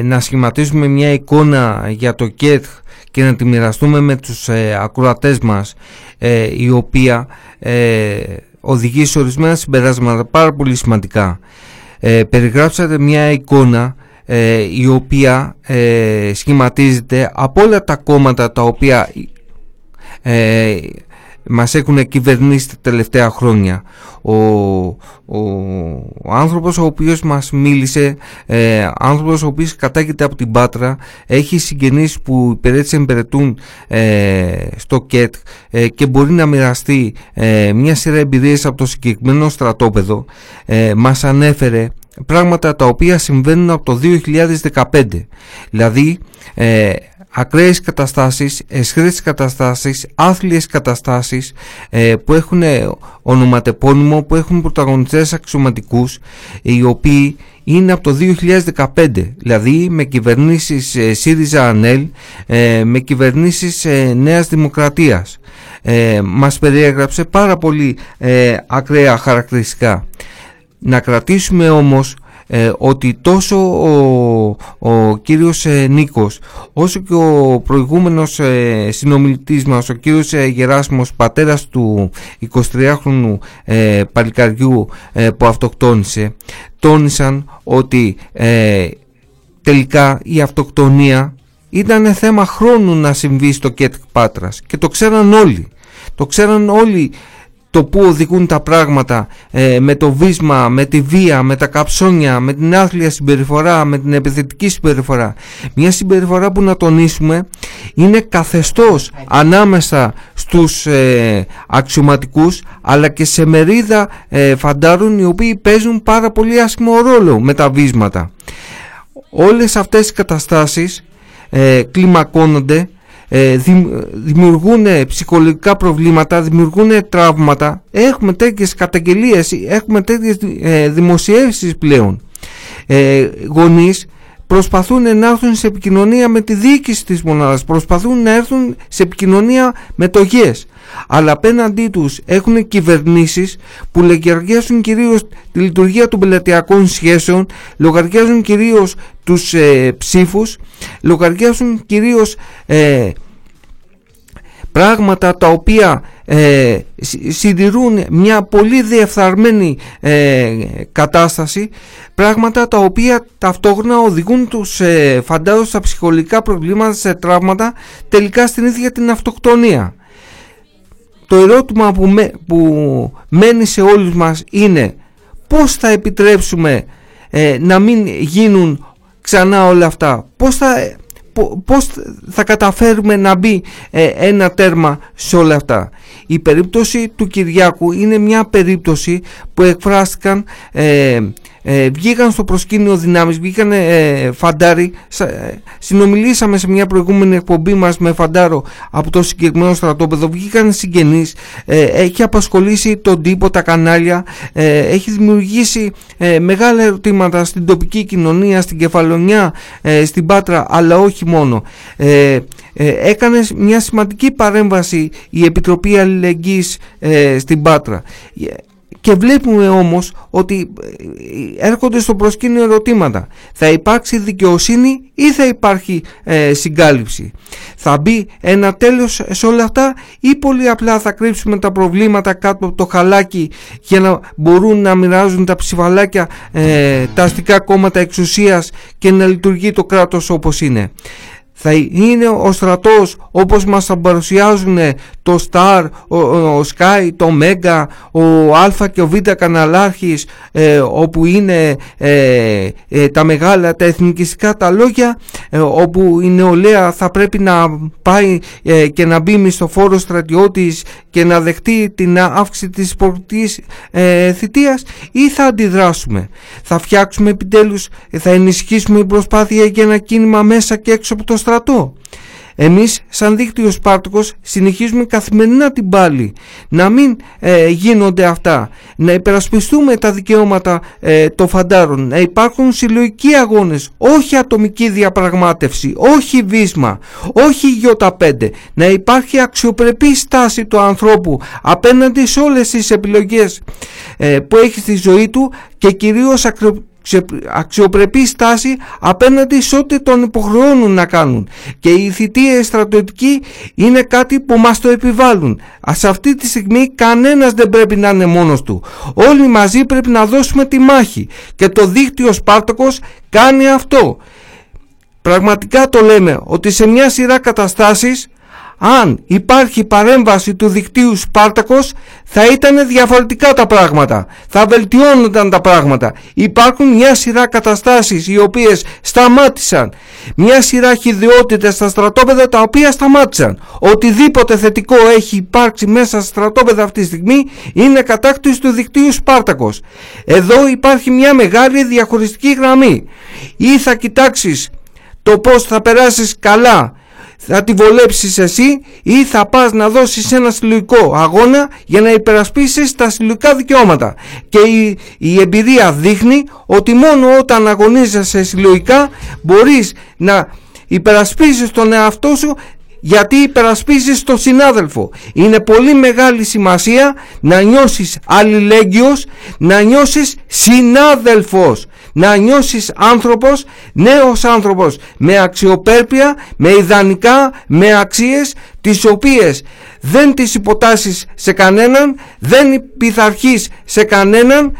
να σχηματίσουμε μια εικόνα για το ΚΕΤΧ και να τη μοιραστούμε με τους ακροατές μας, η οποία οδηγεί σε ορισμένα συμπεράσματα πάρα πολύ σημαντικά. Περιγράψατε μια εικόνα η οποία σχηματίζεται από όλα τα κόμματα τα οποία μας έχουν κυβερνήσει τα τελευταία χρόνια. Ο άνθρωπος ο οποίος μας μίλησε, άνθρωπος ο οποίος κατάγεται από την Πάτρα, έχει συγγενείς που υπηρέτησαν, υπηρετούν στο ΚΕΤΧ και μπορεί να μοιραστεί μια σειρά εμπειρίες από το συγκεκριμένο στρατόπεδο. Μας ανέφερε πράγματα τα οποία συμβαίνουν από το 2015, δηλαδή ακραίες καταστάσεις, εσχρές καταστάσεις, άθλιες καταστάσεις που έχουν ονοματεπώνυμο, που έχουν πρωταγωνιστές αξιωματικούς, οι οποίοι είναι από το 2015, δηλαδή με κυβερνήσεις ΣΥΡΙΖΑ-ΑΝΕΛ, με κυβερνήσεις Νέας Δημοκρατίας. Μας περιέγραψε πάρα πολύ ακραία χαρακτηριστικά. Να κρατήσουμε όμως ότι τόσο ο κύριος Νίκος όσο και ο προηγούμενος συνομιλητής μας, ο κύριος Γεράσιμος, πατέρας του 23χρονου παλικαριού που αυτοκτόνησε, τόνισαν ότι τελικά η αυτοκτονία ήταν θέμα χρόνου να συμβεί στο ΚΕΤΧ Πάτρας και το ξέραν όλοι, το που οδηγούν τα πράγματα, με το βίσμα, με τη βία, με τα καψόνια, με την άθλια συμπεριφορά, με την επιθετική συμπεριφορά. Μια συμπεριφορά που, να τονίσουμε, είναι καθεστώς ανάμεσα στους αξιωματικούς, αλλά και σε μερίδα φαντάρων οι οποίοι παίζουν πάρα πολύ άσχημο ρόλο με τα βίσματα. Όλες αυτές οι καταστάσεις κλιμακώνονται, δημιουργούν ψυχολογικά προβλήματα, δημιουργούν τραύματα. Έχουμε τέτοιες καταγγελίες, έχουμε τέτοιες δημοσιεύσεις πλέον. Γονείς προσπαθούν να έρθουν σε επικοινωνία με τη διοίκηση της μονάδας, προσπαθούν να έρθουν σε επικοινωνία με το ΓΕΣ, αλλά απέναντί τους έχουν κυβερνήσεις που λογαριάζουν κυρίως τη λειτουργία των πελατειακών σχέσεων, λογαριάζουν κυρίως τους ψήφους, λογαριάζουν κυρίως πράγματα τα οποία συντηρούν μια πολύ διεφθαρμένη κατάσταση, πράγματα τα οποία ταυτόχρονα οδηγούν τους φαντάρους στα ψυχολογικά προβλήματα, σε τραύματα, τελικά στην ίδια την αυτοκτονία. Το ερώτημα που μένει σε όλους μας είναι πώς θα επιτρέψουμε να μην γίνουν ξανά όλα αυτά, πώς θα καταφέρουμε να μπει ένα τέρμα σε όλα αυτά. Η περίπτωση του Κυριάκου είναι μια περίπτωση που εκφράστηκαν, βγήκαν στο προσκήνιο δυνάμεις, βγήκαν φαντάροι. Συνομιλήσαμε σε μια προηγούμενη εκπομπή μας με φαντάρο από το συγκεκριμένο στρατόπεδο. Βγήκαν συγγενείς, έχει απασχολήσει τον τύπο, τα κανάλια, έχει δημιουργήσει μεγάλα ερωτήματα στην τοπική κοινωνία, στην Κεφαλονιά, στην Πάτρα, αλλά όχι μόνο. Έκανε μια σημαντική παρέμβαση η Επιτροπή Αλληλεγγύης στην Πάτρα. Και βλέπουμε όμως ότι έρχονται στο προσκήνιο ερωτήματα. Θα υπάρξει δικαιοσύνη ή θα υπάρχει συγκάλυψη? Θα μπει ένα τέλος σε όλα αυτά ή πολύ απλά θα κρύψουμε τα προβλήματα κάτω από το χαλάκι για να μπορούν να μοιράζουν τα ψηφαλάκια τα αστικά κόμματα εξουσίας και να λειτουργεί το κράτος όπως είναι? Θα είναι ο στρατός όπως μας τα παρουσιάζουν, το Star, ο Sky, το Mega, ο Α και ο Β καναλάρχης, όπου είναι τα μεγάλα, τα εθνικιστικά τα λόγια, όπου η νεολαία θα πρέπει να πάει και να μπει μισθοφόρο στρατιώτης και να δεχτεί την αύξηση της πολιτικής θητείας, ή θα αντιδράσουμε? Θα φτιάξουμε επιτέλους, θα ενισχύσουμε την προσπάθεια για ένα κίνημα μέσα και έξω από το στρατό? Εμείς σαν δίκτυο Σπάρτακος συνεχίζουμε καθημερινά την πάλη να μην γίνονται αυτά, να υπερασπιστούμε τα δικαιώματα των φαντάρων, να υπάρχουν συλλογικοί αγώνες, όχι ατομική διαπραγμάτευση, όχι βίσμα, όχι Ι5, να υπάρχει αξιοπρεπή στάση του ανθρώπου απέναντι σε όλες τις επιλογές που έχει στη ζωή του και κυρίως αξιοπρεπή στάση απέναντι σε ό,τι τον υποχρεώνουν να κάνουν, και οι θητείες στρατιωτικοί είναι κάτι που μας το επιβάλλουν. Σε αυτή τη στιγμή κανένας δεν πρέπει να είναι μόνος του, όλοι μαζί πρέπει να δώσουμε τη μάχη και το δίκτυο Σπάρτακος κάνει αυτό. Πραγματικά το λέμε ότι σε μια σειρά καταστάσεις, αν υπάρχει παρέμβαση του δικτύου Σπάρτακος, θα ήταν διαφορετικά τα πράγματα, θα βελτιώνονταν τα πράγματα. Υπάρχουν μια σειρά καταστάσεις οι οποίες σταμάτησαν, μια σειρά χυδαιότητες στα στρατόπεδα τα οποία σταμάτησαν. Οτιδήποτε θετικό έχει υπάρξει μέσα στα στρατόπεδα αυτή τη στιγμή είναι κατάκτηση του δικτύου Σπάρτακος. Εδώ υπάρχει μια μεγάλη διαχωριστική γραμμή. Ή θα κοιτάξεις το πώς θα περάσεις καλά, θα τη βολέψεις εσύ, ή θα πας να δώσεις ένα συλλογικό αγώνα για να υπερασπίσεις τα συλλογικά δικαιώματα. Και η εμπειρία δείχνει ότι μόνο όταν αγωνίζεσαι συλλογικά μπορείς να υπερασπίσεις τον εαυτό σου, γιατί υπερασπίζεις τον συνάδελφο. Είναι πολύ μεγάλη σημασία να νιώσεις αλληλέγγυος, να νιώσεις συνάδελφος, να νιώσεις άνθρωπος, νέος άνθρωπος, με αξιοπρέπεια, με ιδανικά, με αξίες τις οποίες δεν τις υποτάσσεις σε κανέναν, δεν πειθαρχείς σε κανέναν,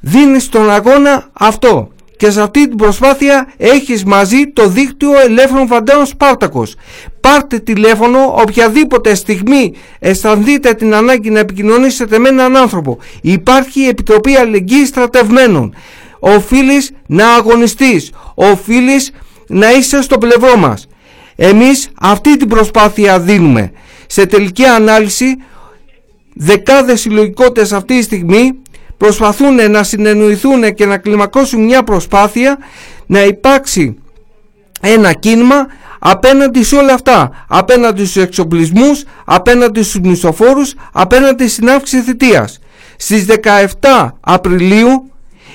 δίνεις τον αγώνα αυτό. Και σε αυτή την προσπάθεια έχεις μαζί το δίκτυο ελεύθερων φαντάρων Σπάρτακος. Πάρτε τηλέφωνο οποιαδήποτε στιγμή αισθανθείτε την ανάγκη να επικοινωνήσετε με έναν άνθρωπο. Υπάρχει η Επιτροπή Αλληλεγγύης Στρατευμένων. Οφείλεις να αγωνιστείς, οφείλεις να είσαι στο πλευρό μας. Εμείς αυτή την προσπάθεια δίνουμε. Σε τελική ανάλυση, δεκάδες συλλογικότητες αυτή τη στιγμή προσπαθούν να συνεννοηθούν και να κλιμακώσουν μια προσπάθεια να υπάρξει ένα κίνημα απέναντι σε όλα αυτά, απέναντι στους εξοπλισμούς, απέναντι στους μισθοφόρους, απέναντι στην αύξηση θητείας. Στις 17 Απριλίου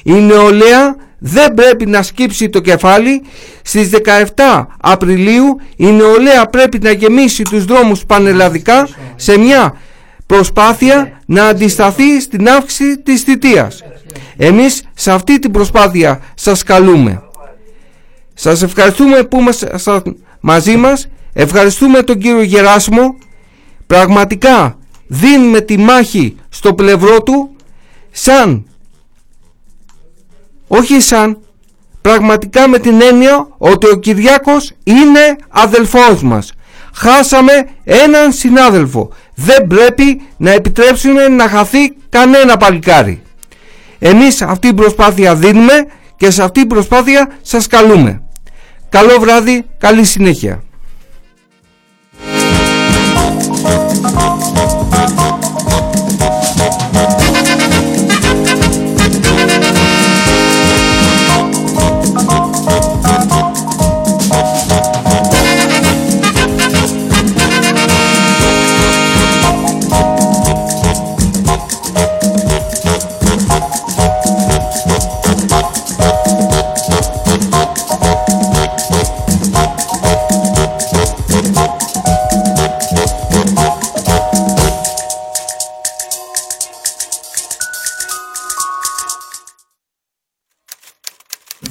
η νεολαία δεν πρέπει να σκύψει το κεφάλι. Στις 17 Απριλίου η νεολαία πρέπει να γεμίσει τους δρόμους πανελλαδικά σε μια προσπάθεια να αντισταθεί στην αύξηση της θητείας. Εμείς σε αυτή την προσπάθεια σας καλούμε. Σας ευχαριστούμε που είμαστε μαζί μας. Ευχαριστούμε τον κύριο Γεράσιμο. Πραγματικά δίνουμε τη μάχη στο πλευρό του, πραγματικά με την έννοια ότι ο Κυριάκος είναι αδελφός μας. Χάσαμε έναν συνάδελφο. Δεν πρέπει να επιτρέψουμε να χαθεί κανένα παλικάρι. Εμείς αυτή την προσπάθεια δίνουμε και σε αυτή την προσπάθεια σας καλούμε. Καλό βράδυ, καλή συνέχεια.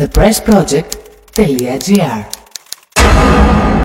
thepressproject.gr